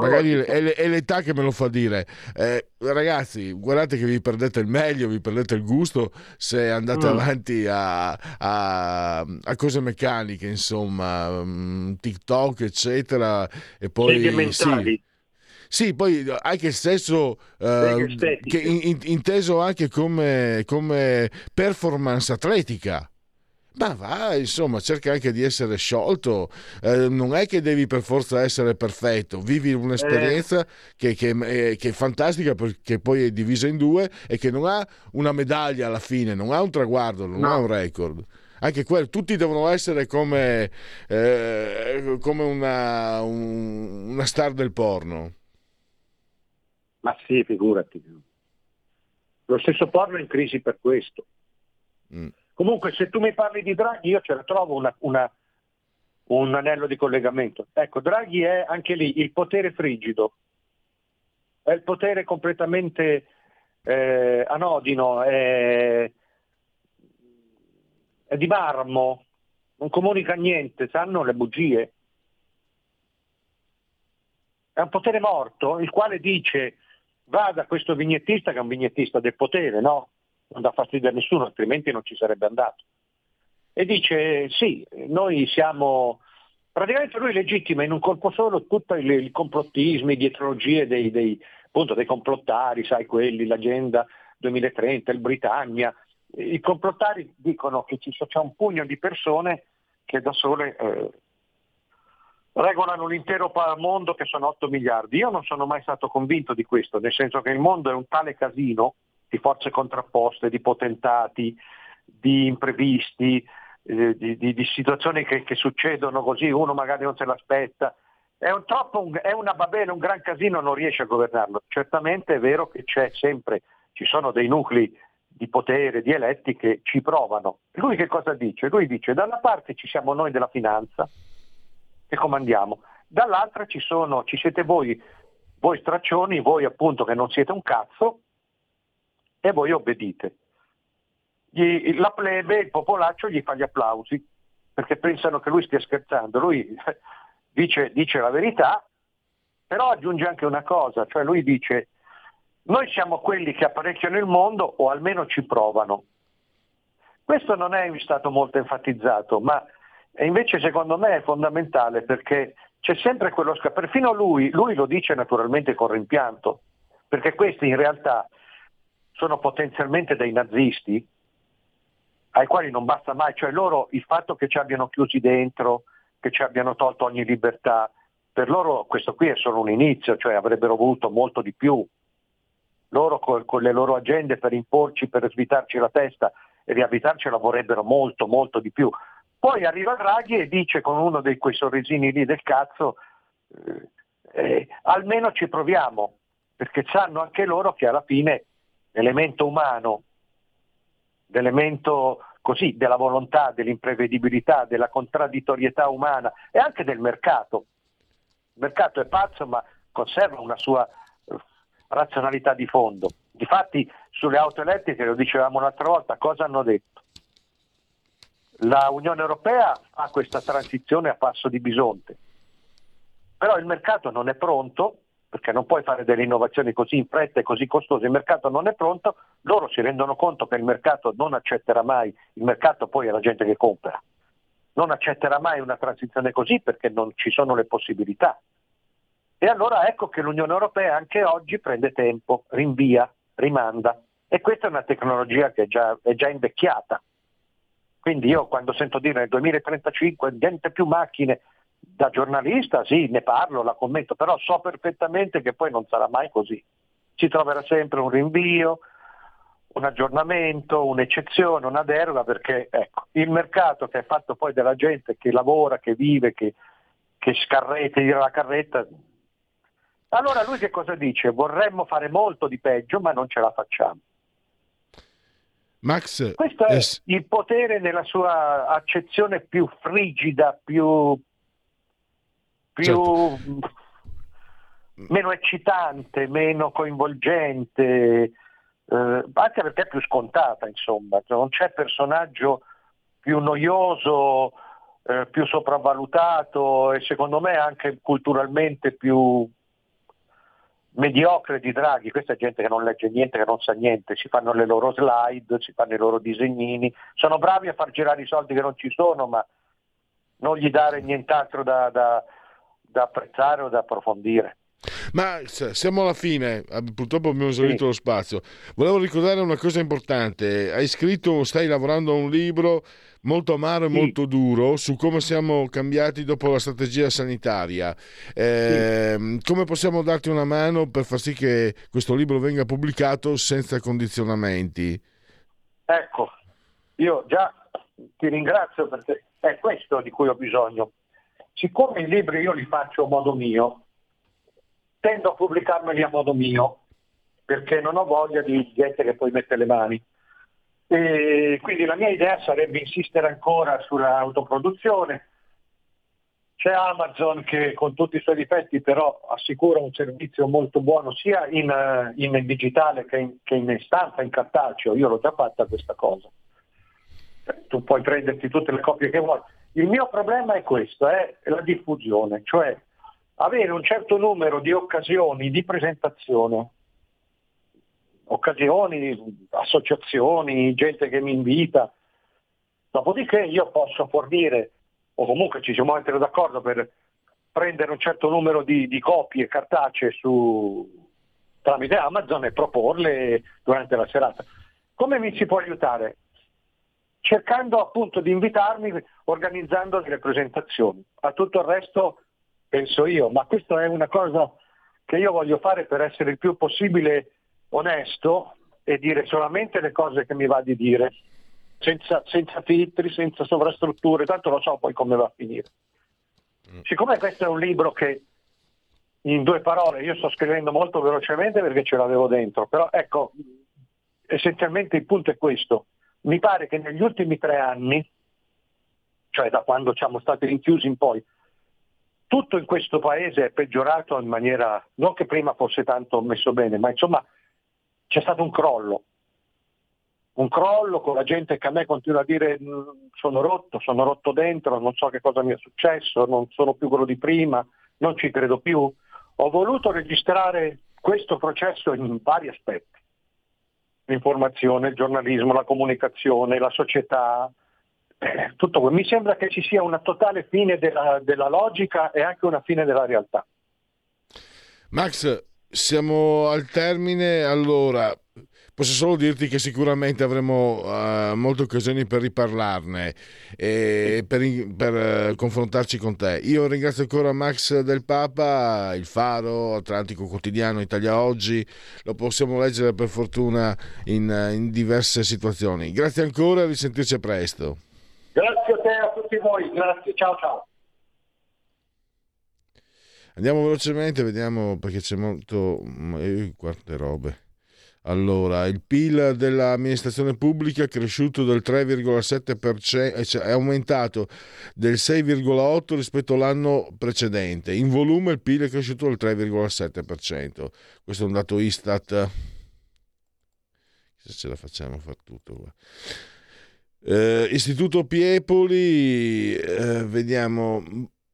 magari è, l- è l'età che me lo fa dire, eh, ragazzi guardate che vi perdete il meglio, vi perdete il gusto se andate mm. avanti a, a, a cose meccaniche, insomma, TikTok eccetera, e poi sì, sì, poi anche il sesso eh, che in, in, inteso anche come, come performance atletica. Ma va, insomma, cerca anche di essere sciolto, eh, non è che devi per forza essere perfetto, vivi un'esperienza eh. che, che, che è fantastica, perché poi è divisa in due e che non ha una medaglia alla fine, non ha un traguardo, non no. ha un record. Anche quello, tutti devono essere come, eh, come una, un, una star del porno. Ma sì, figurati. Lo stesso porno è in crisi per questo. Mm. Comunque se tu mi parli di Draghi io ce la trovo una, una, un anello di collegamento. Ecco, Draghi è anche lì il potere frigido, è il potere completamente eh, anodino, è, è di marmo, non comunica niente, sanno le bugie. È un potere morto il quale dice: vada questo vignettista, che è un vignettista del potere, no? Non dà fastidio a nessuno, altrimenti non ci sarebbe andato. E dice: sì, noi siamo... Praticamente lui legittima in un colpo solo tutto il, il complottismo, le dietrologie dei, dei, appunto, dei complottari, sai quelli, l'agenda duemilatrenta, il Britannia. I complottari dicono che ci, c'è un pugno di persone che da sole eh, regolano l'intero mondo, che sono otto miliardi. Io non sono mai stato convinto di questo, nel senso che il mondo è un tale casino di forze contrapposte, di potentati, di imprevisti, eh, di, di, di situazioni che, che succedono così, uno magari non se l'aspetta. È un troppo, un, è una babele, un gran casino, non riesce a governarlo. Certamente è vero che c'è sempre, ci sono dei nuclei di potere, di eletti che ci provano. Lui che cosa dice? Lui dice: da una parte ci siamo noi della finanza, che comandiamo, dall'altra ci sono, ci siete voi, voi straccioni, voi appunto che non siete un cazzo, e voi obbedite. Gli, la plebe, il popolaccio gli fa gli applausi perché pensano che lui stia scherzando. Lui dice, dice la verità, però aggiunge anche una cosa, cioè lui dice: noi siamo quelli che apparecchiano il mondo, o almeno ci provano. Questo non è stato molto enfatizzato, ma invece secondo me è fondamentale, perché c'è sempre quello sc- perfino lui, lui lo dice naturalmente con rimpianto, perché questi in realtà sono potenzialmente dei nazisti ai quali non basta mai, cioè loro il fatto che ci abbiano chiusi dentro, che ci abbiano tolto ogni libertà, per loro questo qui è solo un inizio, cioè avrebbero voluto molto di più. Loro col, con le loro agende per imporci, per svitarci la testa e riabitarcela vorrebbero molto, molto di più. Poi arriva Draghi e dice con uno di quei sorrisini lì del cazzo, eh, eh, almeno ci proviamo, perché sanno anche loro che alla fine l'elemento umano, l'elemento così della volontà, dell'imprevedibilità, della contraddittorietà umana e anche del mercato. Il mercato è pazzo, ma conserva una sua razionalità di fondo. Difatti sulle auto elettriche, lo dicevamo un'altra volta, cosa hanno detto? La Unione Europea fa questa transizione a passo di bisonte, però il mercato non è pronto, perché non puoi fare delle innovazioni così in fretta e così costose, il mercato non è pronto, loro si rendono conto che il mercato non accetterà mai, il mercato poi è la gente che compra, non accetterà mai una transizione così perché non ci sono le possibilità. E allora ecco che l'Unione Europea anche oggi prende tempo, rinvia, rimanda, e questa è una tecnologia che è già, è già invecchiata. Quindi io quando sento dire nel duemilatrentacinque niente più macchine, da giornalista sì, ne parlo, la commento, però so perfettamente che poi non sarà mai così. Ci troverà sempre un rinvio, un aggiornamento, un'eccezione, una deroga, perché ecco, il mercato che è fatto poi della gente che lavora, che vive, che, che scarretta, tira la carretta. Allora lui che cosa dice? Vorremmo fare molto di peggio, ma non ce la facciamo. Max, questo è es- il potere nella sua accezione più frigida, più... più certo. meno eccitante, meno coinvolgente, eh, anche perché è più scontata, insomma, non c'è personaggio più noioso, eh, più sopravvalutato e secondo me anche culturalmente più mediocre di Draghi. Questa è gente che non legge niente, che non sa niente, si fanno le loro slide, si fanno i loro disegnini, sono bravi a far girare i soldi che non ci sono, ma non gli dare nient'altro da... da da apprezzare o da approfondire. Ma siamo alla fine, purtroppo abbiamo esaurito sì. lo spazio. Volevo ricordare una cosa importante. Hai scritto, stai lavorando a un libro molto amaro e sì. molto duro su come siamo cambiati dopo la strategia sanitaria. Eh, sì. Come possiamo darti una mano per far sì che questo libro venga pubblicato senza condizionamenti? Ecco, io già ti ringrazio perché è questo di cui ho bisogno. Siccome i libri io li faccio a modo mio, tendo a pubblicarmeli a modo mio, perché non ho voglia di gente che poi mette le mani. E quindi la mia idea sarebbe insistere ancora sull'autoproduzione. C'è Amazon che con tutti i suoi difetti però assicura un servizio molto buono sia in, in digitale che in, che in stampa, in cartaceo. Io l'ho già fatta questa cosa. Tu puoi prenderti tutte le copie che vuoi. Il mio problema è questo, è la diffusione, cioè avere un certo numero di occasioni di presentazione, occasioni, associazioni, gente che mi invita, dopodiché io posso fornire, o comunque ci siamo mettere d'accordo per prendere un certo numero di, di copie cartacee su, tramite Amazon e proporle durante la serata. Come mi si può aiutare? Cercando appunto di invitarmi, organizzando delle presentazioni. A tutto il resto penso io, ma questa è una cosa che io voglio fare per essere il più possibile onesto e dire solamente le cose che mi va di dire, senza, senza filtri, senza sovrastrutture, tanto lo so poi come va a finire. Siccome questo è un libro che in due parole, io sto scrivendo molto velocemente perché ce l'avevo dentro, però ecco, essenzialmente il punto è questo. Mi pare che negli ultimi tre anni, cioè da quando siamo stati rinchiusi in poi, tutto in questo paese è peggiorato in maniera, non che prima fosse tanto messo bene, ma insomma c'è stato un crollo. Un crollo con la gente che a me continua a dire sono rotto, sono rotto dentro, non so che cosa mi è successo, non sono più quello di prima, non ci credo più. Ho voluto registrare questo processo in vari aspetti. l'informazione, il giornalismo, la comunicazione, la società, eh, tutto quello. Mi sembra che ci sia una totale fine della, della logica e anche una fine della realtà. Max, siamo al termine, allora posso solo dirti che sicuramente avremo uh, molte occasioni per riparlarne e per, per uh, confrontarci con te. Io ringrazio ancora Max del Papa, Il Faro, Atlantico Quotidiano, Italia Oggi, lo possiamo leggere per fortuna in, in diverse situazioni. Grazie ancora e risentirci a presto. Grazie a te e a tutti voi, grazie, ciao ciao. Andiamo velocemente, vediamo perché c'è molto... Quante robe. Allora, il P I L dell'amministrazione pubblica è cresciuto del tre virgola sette per cento, cioè è aumentato del sei virgola otto per cento rispetto all'anno precedente. In volume il P I L è cresciuto del tre virgola sette per cento. Questo è un dato Istat. Se ce la facciamo a far tutto qua. Eh, Istituto Piepoli, eh, vediamo...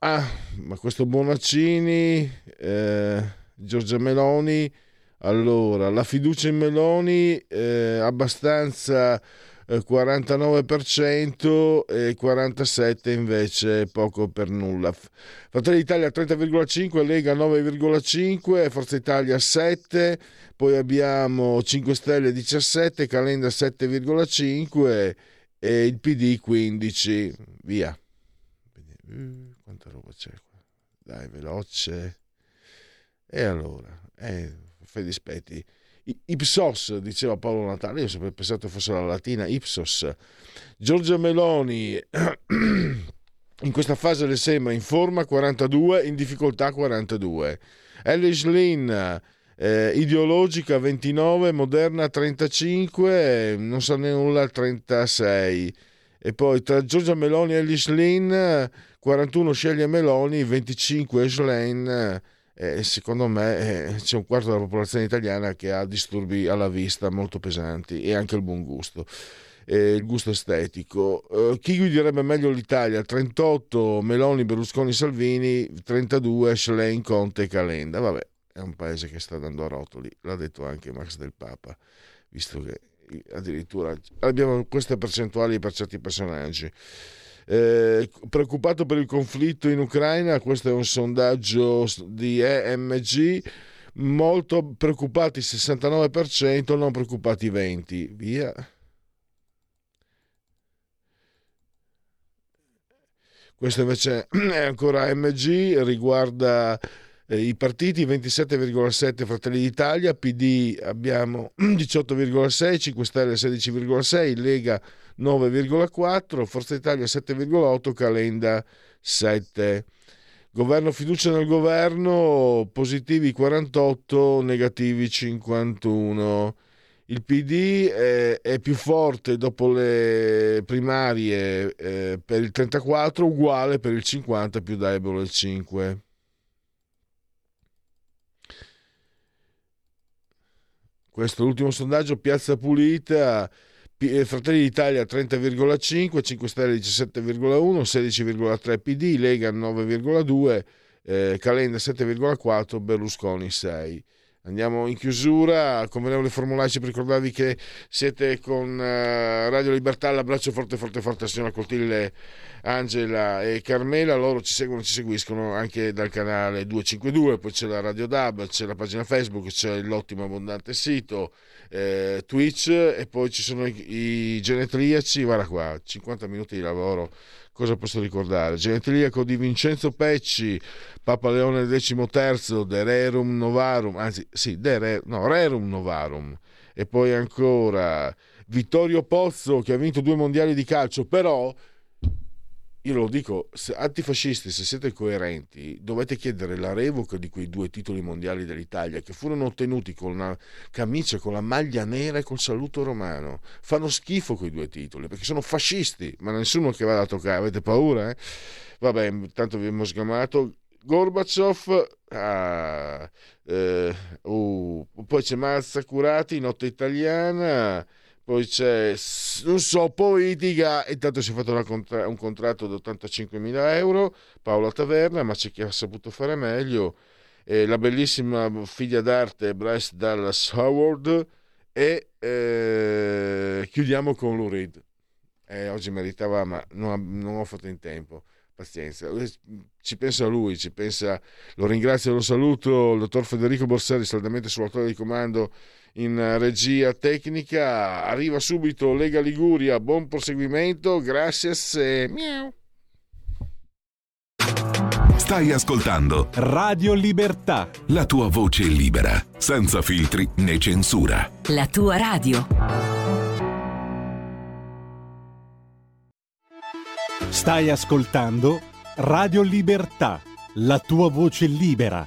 Ah, ma questo Bonaccini, eh, Giorgia Meloni, allora la fiducia in Meloni eh, abbastanza eh, quarantanove per cento e quarantasette per cento invece poco per nulla. Fratelli d'Italia trenta virgola cinque per cento, Lega nove virgola cinque per cento, Forza Italia sette per cento, poi abbiamo cinque Stelle diciassette per cento, Calenda sette virgola cinque per cento e il P D quindici per cento, via. Uh, quanta roba c'è qua, dai, veloce. E allora eh, fai dispetti. I- Ipsos, diceva Paolo Natale, io ho sempre pensato fosse la latina Ipsos. Giorgia Meloni in questa fase le sembra in forma quarantadue, in difficoltà quarantadue. Elish Lynn, eh, ideologica ventinove, moderna trentacinque, non sa ne nulla trentasei. E poi tra Giorgia Meloni e Elish Lynn, quarantuno sceglie Meloni, venticinque Elish Lynn, e secondo me c'è un quarto della popolazione italiana che ha disturbi alla vista molto pesanti e anche il buon gusto, e il gusto estetico. Eh, chi guiderebbe meglio l'Italia? trentotto Meloni, Berlusconi, Salvini, trentadue Elish Lynn, Conte e Calenda. Vabbè, è un paese che sta dando a rotoli, l'ha detto anche Max del Papa, visto che addirittura abbiamo queste percentuali per certi personaggi. Eh, preoccupato per il conflitto in Ucraina, questo è un sondaggio di E M G, molto preoccupati sessantanove per cento, non preoccupati venti per cento, via. Questo invece è ancora E M G, riguarda i partiti, ventisette virgola sette Fratelli d'Italia, P D abbiamo diciotto virgola sei, cinque Stelle sedici virgola sei, Lega nove virgola quattro, Forza Italia sette virgola otto, Calenda sette. Governo, fiducia nel governo, positivi quarantotto, negativi cinquantuno. Il P D è, è più forte dopo le primarie eh, per il trentaquattro, uguale per il cinquanta, più debole il cinque. Questo è l'ultimo sondaggio, Piazza Pulita, Fratelli d'Italia trenta virgola cinque, cinque Stelle diciassette virgola uno, sedici virgola tre P D, Lega nove virgola due, eh, Calenda sette virgola quattro, Berlusconi sei. Andiamo in chiusura, convenevole formularci per ricordarvi che siete con eh, Radio Libertà, l'abbraccio forte forte forte a signora Coltille, Angela e Carmela, loro ci seguono, ci seguiscono anche dal canale duecentocinquantadue, poi c'è la Radio D A B, c'è la pagina Facebook, c'è l'ottimo abbondante sito, eh, Twitch, e poi ci sono i, i genetriaci, guarda qua, cinquanta minuti di lavoro. Cosa posso ricordare? Genetriaco di Vincenzo Pecci, Papa Leone diciotto, De Rerum Novarum, anzi sì, De Re, no, Rerum Novarum. E poi ancora Vittorio Pozzo, che ha vinto due mondiali di calcio, però io lo dico, se antifascisti, se siete coerenti, dovete chiedere la revoca di quei due titoli mondiali dell'Italia che furono ottenuti con una camicia, con la maglia nera e col saluto romano. Fanno schifo quei due titoli perché sono fascisti, ma nessuno che vada a toccare. Avete paura? Eh? Vabbè, tanto vi abbiamo sgamato. Gorbaciov, ah, eh, uh, poi c'è Mazzacurati, Notte Italiana. Poi c'è, non so, politica, intanto si è fatto una contra- un contratto da ottantacinquemila euro, Paola Taverna, ma c'è chi ha saputo fare meglio, eh, la bellissima figlia d'arte Bryce Dallas Howard e Eh, chiudiamo con Lou Reed. Eh, oggi meritava, ma non, non ho fatto in tempo. Pazienza, ci pensa lui, ci pensa, lo ringrazio e lo saluto, il dottor Federico Borsari, saldamente sulla torre di comando in regia tecnica. Arriva subito Lega Liguria, buon proseguimento, gracias e miau. Stai ascoltando Radio Libertà, la tua voce libera, senza filtri né censura. La tua radio. Stai ascoltando Radio Libertà, la tua voce libera,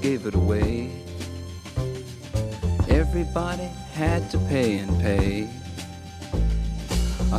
Gave it away. Everybody had to pay and pay. A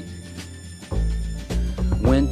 Went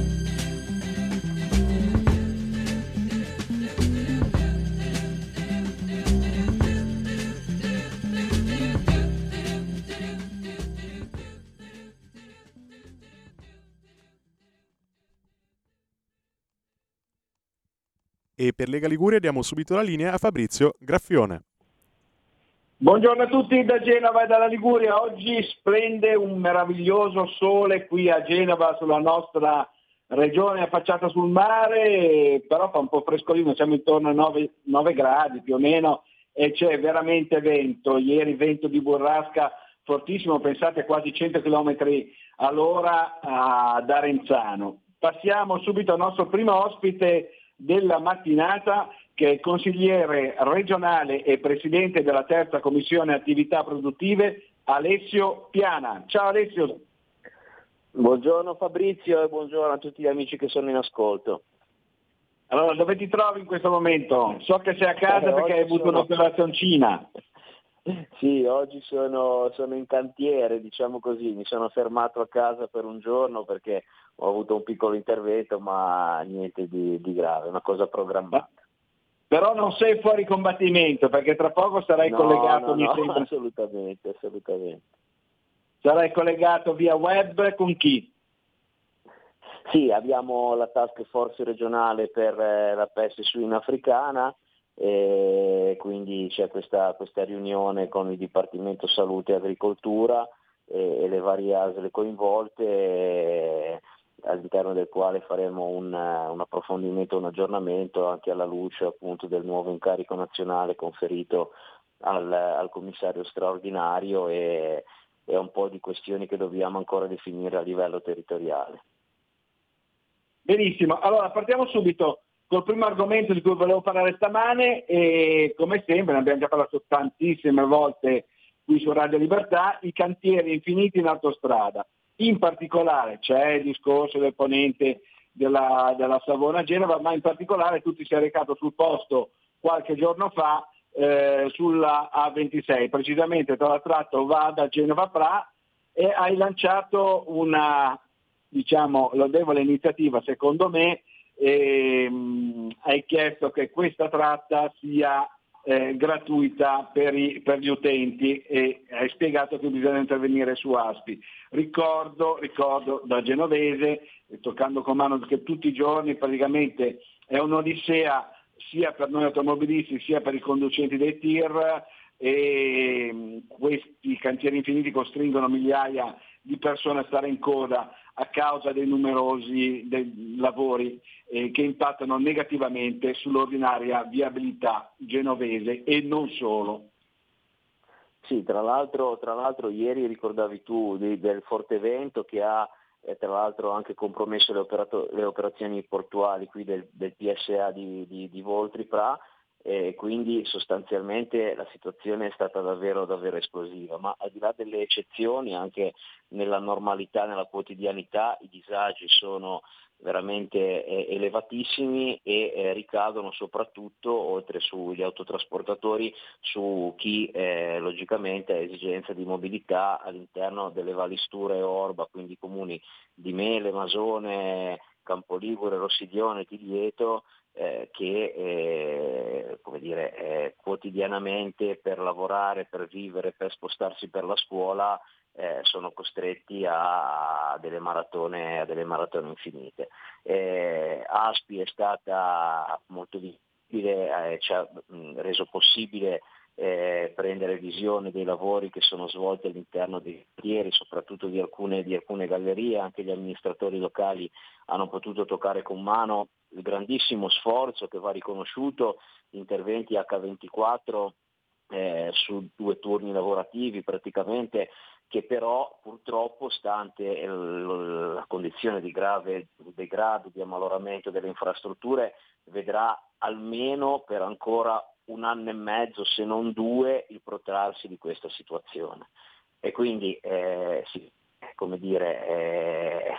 E per Lega Liguria diamo subito la linea a Fabrizio Graffione. Buongiorno a tutti da Genova e dalla Liguria. Oggi splende un meraviglioso sole qui a Genova, sulla nostra regione affacciata sul mare, però fa un po' frescolino, siamo intorno a nove, nove gradi più o meno e c'è veramente vento. Ieri vento di burrasca fortissimo, pensate quasi cento chilometri all'ora ad Arenzano. Passiamo subito al nostro primo ospite della mattinata che è consigliere regionale e presidente della terza commissione attività produttive, Alessio Piana. Ciao Alessio. Buongiorno Fabrizio e buongiorno a tutti gli amici che sono in ascolto. Allora, dove ti trovi in questo momento? So che sei a casa eh, perché hai avuto sono... un'operazioncina. Sì, oggi sono, sono in cantiere, diciamo così, mi sono fermato a casa per un giorno perché ho avuto un piccolo intervento, ma niente di, di grave, una cosa programmata. Però non sei fuori combattimento, perché tra poco sarai no, collegato no, ogni no, tempo. Assolutamente, assolutamente. Sarai collegato via web con chi? Sì, abbiamo la task force regionale per la peste suina africana. E quindi c'è questa, questa riunione con il Dipartimento Salute e Agricoltura e, e le varie A S L coinvolte, e, all'interno del quale faremo un, un approfondimento, un aggiornamento anche alla luce appunto del nuovo incarico nazionale conferito al, al commissario straordinario e, e un po' di questioni che dobbiamo ancora definire a livello territoriale. Benissimo, allora partiamo subito col primo argomento di cui volevo parlare stamane, e come sempre, ne abbiamo già parlato tantissime volte qui su Radio Libertà, i cantieri infiniti in autostrada. In particolare c'è il discorso del ponente della, della Savona-Genova, ma in particolare tu ti sei recato sul posto qualche giorno fa eh, sulla A ventisei, precisamente tra la tratta Vada-Genova-Pra, e hai lanciato una, diciamo, lodevole iniziativa, secondo me. E, um, hai chiesto che questa tratta sia eh, gratuita per, i, per gli utenti, e hai spiegato che bisogna intervenire su A S P I. Ricordo, ricordo da genovese, toccando con mano, che tutti i giorni praticamente è un'odissea sia per noi automobilisti sia per i conducenti dei tir, e um, questi cantieri infiniti costringono migliaia di persone a stare in coda a causa dei numerosi dei lavori eh, che impattano negativamente sull'ordinaria viabilità genovese e non solo. Sì, tra l'altro, tra l'altro ieri ricordavi tu di, del forte vento che ha eh, tra l'altro anche compromesso le, operato- le operazioni portuali qui del, del P S A di, di, di Voltri-Pra, e quindi sostanzialmente la situazione è stata davvero davvero esplosiva, ma al di là delle eccezioni anche nella normalità, nella quotidianità i disagi sono veramente eh, elevatissimi e eh, ricadono soprattutto, oltre sugli autotrasportatori, su chi eh, logicamente ha esigenza di mobilità all'interno delle Vallistura e Orba, quindi comuni di Mele, Masone, Campoligure, Rossidione, Tiglieto, Eh, che eh, come dire, eh, quotidianamente per lavorare, per vivere, per spostarsi per la scuola eh, sono costretti a delle maratone, a delle maratone infinite. Eh, A S P I è stata molto visibile, eh, ci ha mh, reso possibile Eh, prendere visione dei lavori che sono svolti all'interno dei cantieri, soprattutto di alcune, di alcune gallerie. Anche gli amministratori locali hanno potuto toccare con mano il grandissimo sforzo che va riconosciuto, interventi acca ventiquattro eh, su due turni lavorativi praticamente, che però purtroppo, stante l- la condizione di grave degrado, di ammaloramento delle infrastrutture, vedrà almeno per ancora un anno e mezzo, se non due, il protrarsi di questa situazione. E quindi eh, sì, come dire, eh,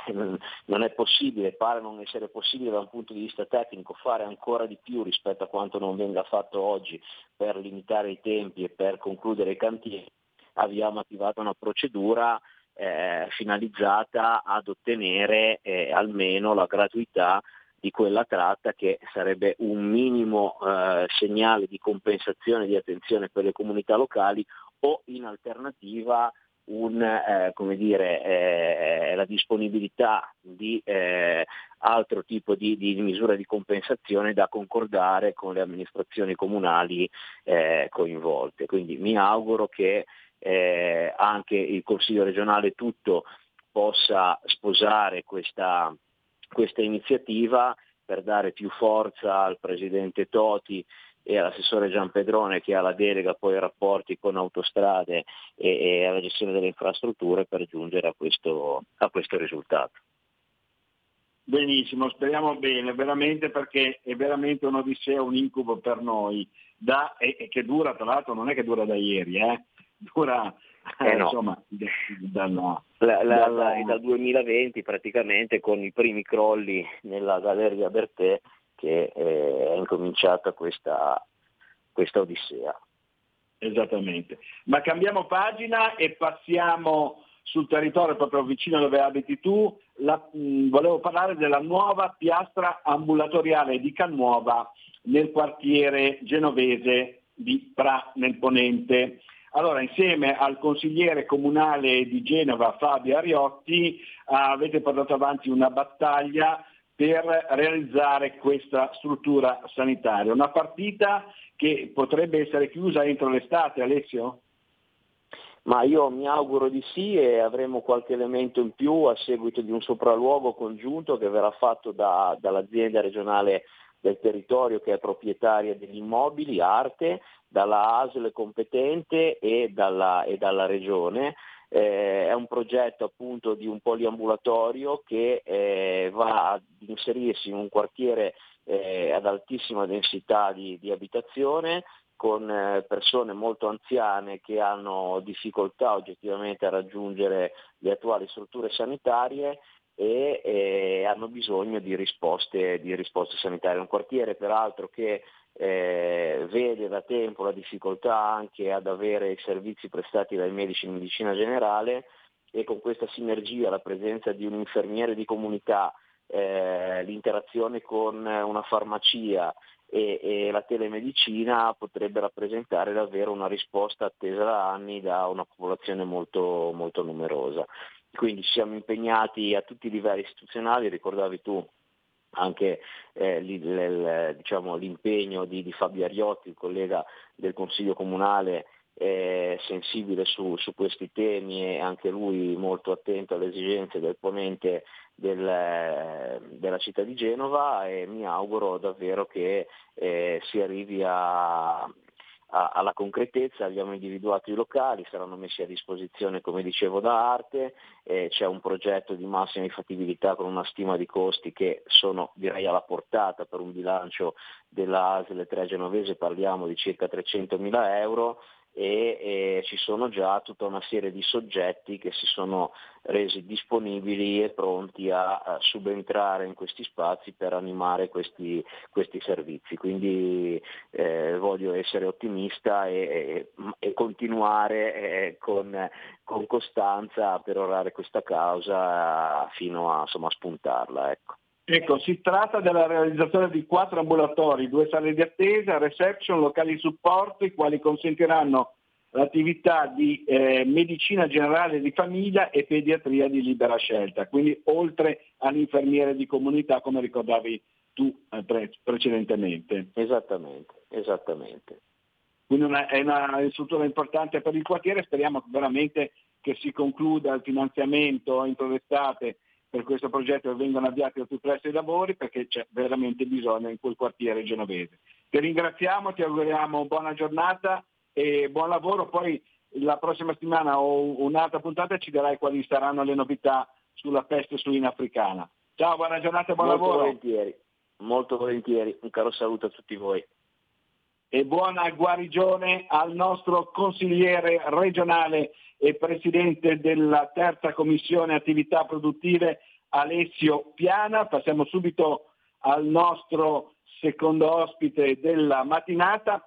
non è possibile, pare non essere possibile da un punto di vista tecnico fare ancora di più rispetto a quanto non venga fatto oggi per limitare i tempi e per concludere i cantieri. Abbiamo attivato una procedura eh, finalizzata ad ottenere eh, almeno la gratuità di quella tratta, che sarebbe un minimo eh, segnale di compensazione, di attenzione per le comunità locali, o in alternativa un, eh, come dire, eh, la disponibilità di eh, altro tipo di, di misura di compensazione da concordare con le amministrazioni comunali eh, coinvolte. Quindi mi auguro che eh, anche il Consiglio regionale tutto possa sposare questa questa iniziativa per dare più forza al presidente Toti e all'assessore Gianpedrone, che ha la delega poi ai rapporti con autostrade e, e alla gestione delle infrastrutture, per giungere a questo, a questo risultato. Benissimo, speriamo bene, veramente, perché è veramente un'odissea, un incubo per noi, da, e, e che dura, tra l'altro non è che dura da ieri, eh? Dura eh no. insomma dalla, la, la, dalla... dal duemilaventi praticamente, con i primi crolli nella Galleria Bertè, che è incominciata questa, questa odissea. Esattamente, ma cambiamo pagina e passiamo sul territorio proprio vicino dove abiti tu. La, mh, volevo parlare della nuova piastra ambulatoriale di Cannuova nel quartiere genovese di Pra, nel Ponente. Allora, insieme al consigliere comunale di Genova Fabio Ariotti avete portato avanti una battaglia per realizzare questa struttura sanitaria, una partita che potrebbe essere chiusa entro l'estate, Alessio? Ma io mi auguro di sì, e avremo qualche elemento in più a seguito di un sopralluogo congiunto che verrà fatto da, dall'azienda regionale del territorio, che è proprietaria degli immobili, Arte, dalla A S L competente e dalla, e dalla Regione. Eh, è un progetto appunto di un poliambulatorio che eh, va ad inserirsi in un quartiere eh, ad altissima densità di, di abitazione, con persone molto anziane che hanno difficoltà oggettivamente a raggiungere le attuali strutture sanitarie e, e hanno bisogno di risposte, di risposte sanitarie. Un quartiere peraltro che eh, vede da tempo la difficoltà anche ad avere i servizi prestati dai medici in medicina generale, e con questa sinergia, la presenza di un infermiere di comunità, eh, l'interazione con una farmacia E, e la telemedicina potrebbe rappresentare davvero una risposta attesa da anni da una popolazione molto, molto numerosa. Quindi ci siamo impegnati a tutti i livelli istituzionali, ricordavi tu anche eh, il, il, diciamo, l'impegno di, di Fabio Ariotti, il collega del Consiglio Comunale, eh, sensibile su, su questi temi, e anche lui molto attento alle esigenze del ponente Del, della città di Genova, e mi auguro davvero che eh, si arrivi a, a, alla concretezza. Abbiamo individuato i locali, saranno messi a disposizione, come dicevo, da Arte, eh, c'è un progetto di massima fattibilità con una stima di costi che sono, direi, alla portata per un bilancio della A S L tre genovese, parliamo di circa trecentomila euro. E, e ci sono già tutta una serie di soggetti che si sono resi disponibili e pronti a, a subentrare in questi spazi per animare questi, questi servizi. Quindi eh, voglio essere ottimista e, e, e continuare eh, con, con costanza a perorare questa causa fino a, insomma, a spuntarla. Ecco. Ecco, si tratta della realizzazione di quattro ambulatori, due sale di attesa, reception, locali di supporto, i quali consentiranno l'attività di eh, medicina generale di famiglia e pediatria di libera scelta, quindi oltre all'infermiere di comunità, come ricordavi tu eh, pre- precedentemente. Esattamente, esattamente. Quindi una, è una struttura importante per il quartiere, speriamo veramente che si concluda il finanziamento entro l'estate per questo progetto, che vengono avviati al più presto i lavori, perché c'è veramente bisogno in quel quartiere genovese. Ti ringraziamo, ti auguriamo buona giornata e buon lavoro. Poi la prossima settimana o un'altra puntata ci darai quali saranno le novità sulla peste suina africana. Ciao, buona giornata e buon molto lavoro. Volentieri, molto volentieri, un caro saluto a tutti voi. E buona guarigione al nostro consigliere regionale e presidente della terza commissione attività produttive, Alessio Piana. Passiamo subito al nostro secondo ospite della mattinata,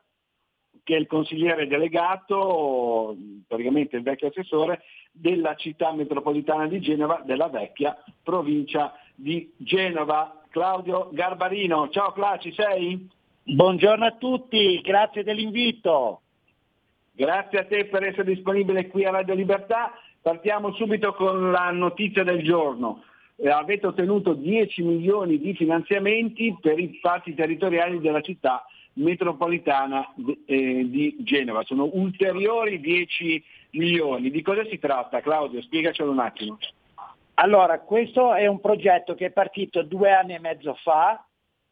che è il consigliere delegato, praticamente il vecchio assessore, della città metropolitana di Genova, della vecchia provincia di Genova, Claudio Garbarino. Ciao Cla, ci sei? Buongiorno a tutti, grazie dell'invito. Grazie a te per essere disponibile qui a Radio Libertà. Partiamo subito con la notizia del giorno. Eh, avete ottenuto dieci milioni di finanziamenti per i patti territoriali della città metropolitana de, eh, di Genova. Sono ulteriori dieci milioni. Di cosa si tratta, Claudio? Spiegacelo un attimo. Allora, questo è un progetto che è partito due anni e mezzo fa.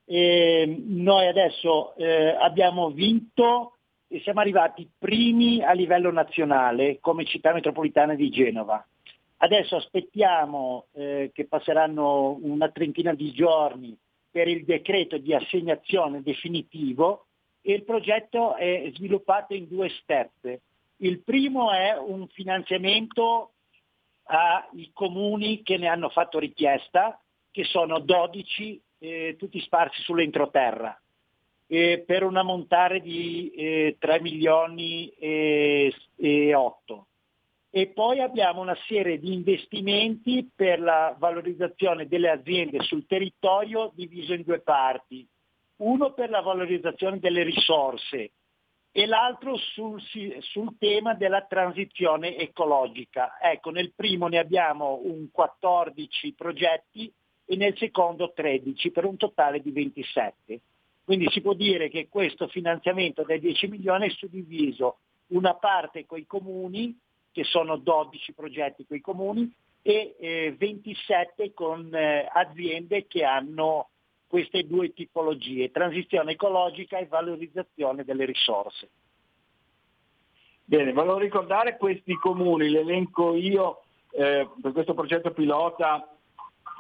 E noi adesso eh, abbiamo vinto e siamo arrivati primi a livello nazionale come città metropolitana di Genova. Adesso aspettiamo eh, che passeranno una trentina di giorni per il decreto di assegnazione definitivo e il progetto è sviluppato in due step. Il primo è un finanziamento ai comuni che ne hanno fatto richiesta, che sono dodici, eh, tutti sparsi sull'entroterra, eh, per un ammontare di eh, tre milioni e otto. E poi abbiamo una serie di investimenti per la valorizzazione delle aziende sul territorio diviso in due parti, uno per la valorizzazione delle risorse e l'altro sul, sul tema della transizione ecologica. Ecco, nel primo ne abbiamo un quattordici progetti e nel secondo tredici, per un totale di ventisette. Quindi si può dire che questo finanziamento dai dieci milioni è suddiviso una parte con i comuni, che sono dodici progetti con i comuni, e eh, ventisette con eh, aziende che hanno queste due tipologie, transizione ecologica e valorizzazione delle risorse. Bene, volevo ricordare questi comuni, l'elenco io eh, per questo progetto pilota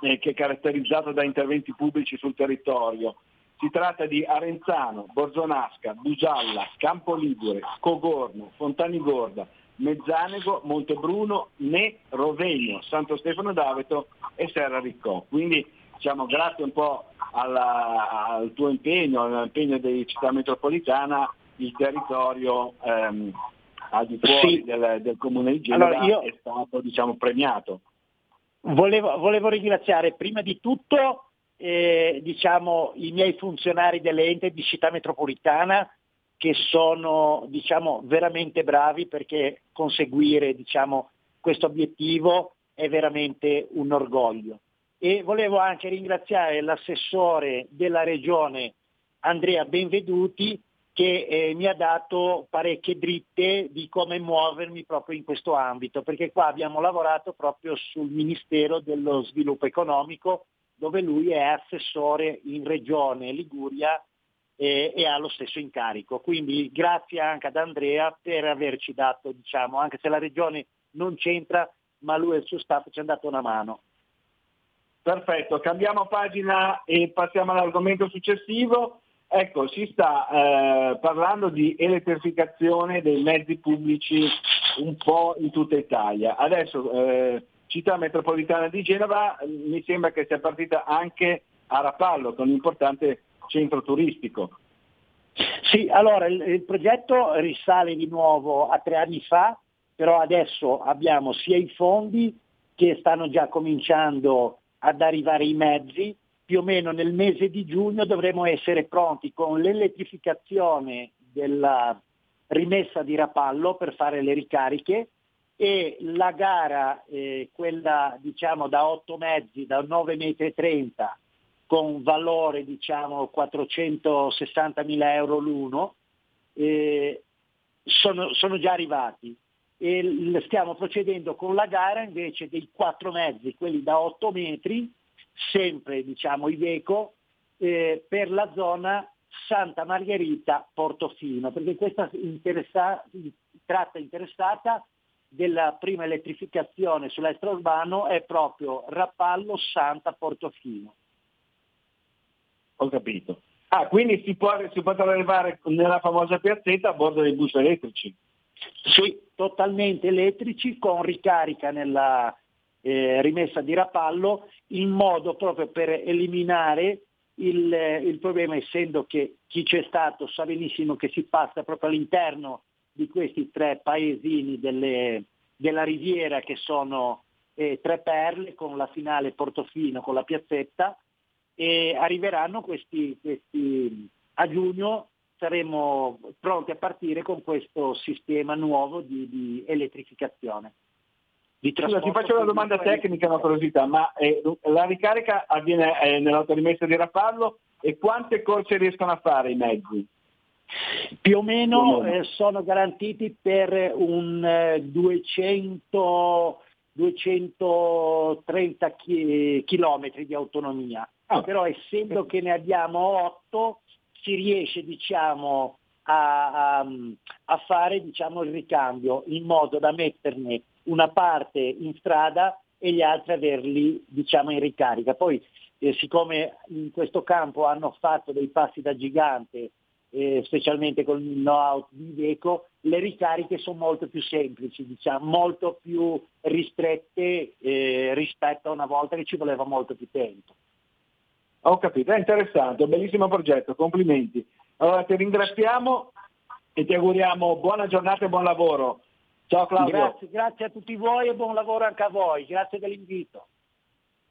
eh, che è caratterizzato da interventi pubblici sul territorio. Si tratta di Arenzano, Borzonasca, Busalla, Campo Ligure, Cogorno, Fontanigorda, Mezzanego, Montebruno, Ne, Rovegno, Santo Stefano d'Aveto e Serra Riccò. Quindi diciamo grazie un po' alla, al tuo impegno, all'impegno di Città Metropolitana, il territorio ehm, al di fuori sì. del, del comune di Genova allora io è stato diciamo premiato. Volevo, volevo ringraziare prima di tutto eh, diciamo i miei funzionari dell'ente di Città Metropolitana, che sono diciamo veramente bravi, perché conseguire diciamo questo obiettivo è veramente un orgoglio. E volevo anche ringraziare l'assessore della regione Andrea Benveduti, che eh, mi ha dato parecchie dritte di come muovermi proprio in questo ambito, perché qua abbiamo lavorato proprio sul Ministero dello Sviluppo Economico, dove lui è assessore in regione Liguria e, e ha lo stesso incarico. Quindi grazie anche ad Andrea per averci dato, diciamo, anche se la regione non c'entra, ma lui e il suo staff ci hanno dato una mano. Perfetto, cambiamo pagina e passiamo all'argomento successivo. Ecco, si sta eh, parlando di elettrificazione dei mezzi pubblici un po' in tutta Italia. Adesso eh, Città Metropolitana di Genova eh, mi sembra che sia partita anche a Rapallo, con un importante centro turistico. Sì, allora il, il progetto risale di nuovo a tre anni fa, però adesso abbiamo sia i fondi che stanno già cominciando ad arrivare i mezzi. Più o meno nel mese di giugno dovremo essere pronti con l'elettrificazione della rimessa di Rapallo per fare le ricariche, e la gara, eh, quella diciamo da otto mezzi, da nove virgola trenta metri, con valore diciamo quattrocentosessantamila euro l'uno, eh, sono, sono già arrivati. E stiamo procedendo con la gara invece dei quattro mezzi, quelli da otto metri, sempre diciamo Iveco, eh, per la zona Santa Margherita Portofino, perché questa interessa, tratta interessata della prima elettrificazione sull'extraurbano è proprio Rapallo Santa Portofino. Ho capito. Ah, quindi si può, si potrà arrivare nella famosa piazzetta a bordo dei bus elettrici. Sì, totalmente elettrici, con ricarica nella eh, rimessa di Rapallo, in modo proprio per eliminare il, eh, il problema, essendo che chi c'è stato sa benissimo che si passa proprio all'interno di questi tre paesini delle, della riviera, che sono eh, tre perle, con la finale Portofino, con la piazzetta, e arriveranno questi, questi a giugno. Saremo pronti a partire con questo sistema nuovo di, di elettrificazione. Di Scusa, ti faccio una domanda tecnica, una curiosità, ma eh, la ricarica avviene eh, nell'autorimessa di Rapallo, e quante corse riescono a fare i mezzi? Più o meno, Più o meno. Eh, sono garantiti per un eh, duecento duecentotrenta chilometri di autonomia, ah. però essendo che ne abbiamo otto, si riesce diciamo a, a, a fare, diciamo, il ricambio, in modo da metterne una parte in strada e gli altri averli, diciamo, in ricarica. Poi eh, siccome in questo campo hanno fatto dei passi da gigante, eh, specialmente con il know-how di Iveco, le ricariche sono molto più semplici, diciamo, molto più ristrette eh, rispetto a una volta che ci voleva molto più tempo. Ho capito, è interessante, un bellissimo progetto, complimenti. Allora ti ringraziamo e ti auguriamo buona giornata e buon lavoro. Ciao Claudio. Grazie, grazie a tutti voi e buon lavoro anche a voi, grazie dell'invito.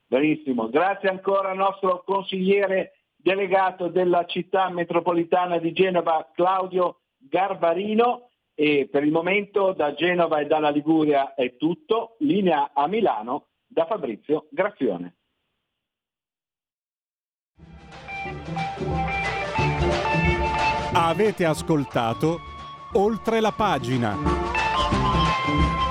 Benissimo, grazie ancora al nostro consigliere delegato della città metropolitana di Genova, Claudio Garbarino, e per il momento da Genova e dalla Liguria è tutto. Linea a Milano da Fabrizio Graffione. Avete ascoltato Oltre la pagina.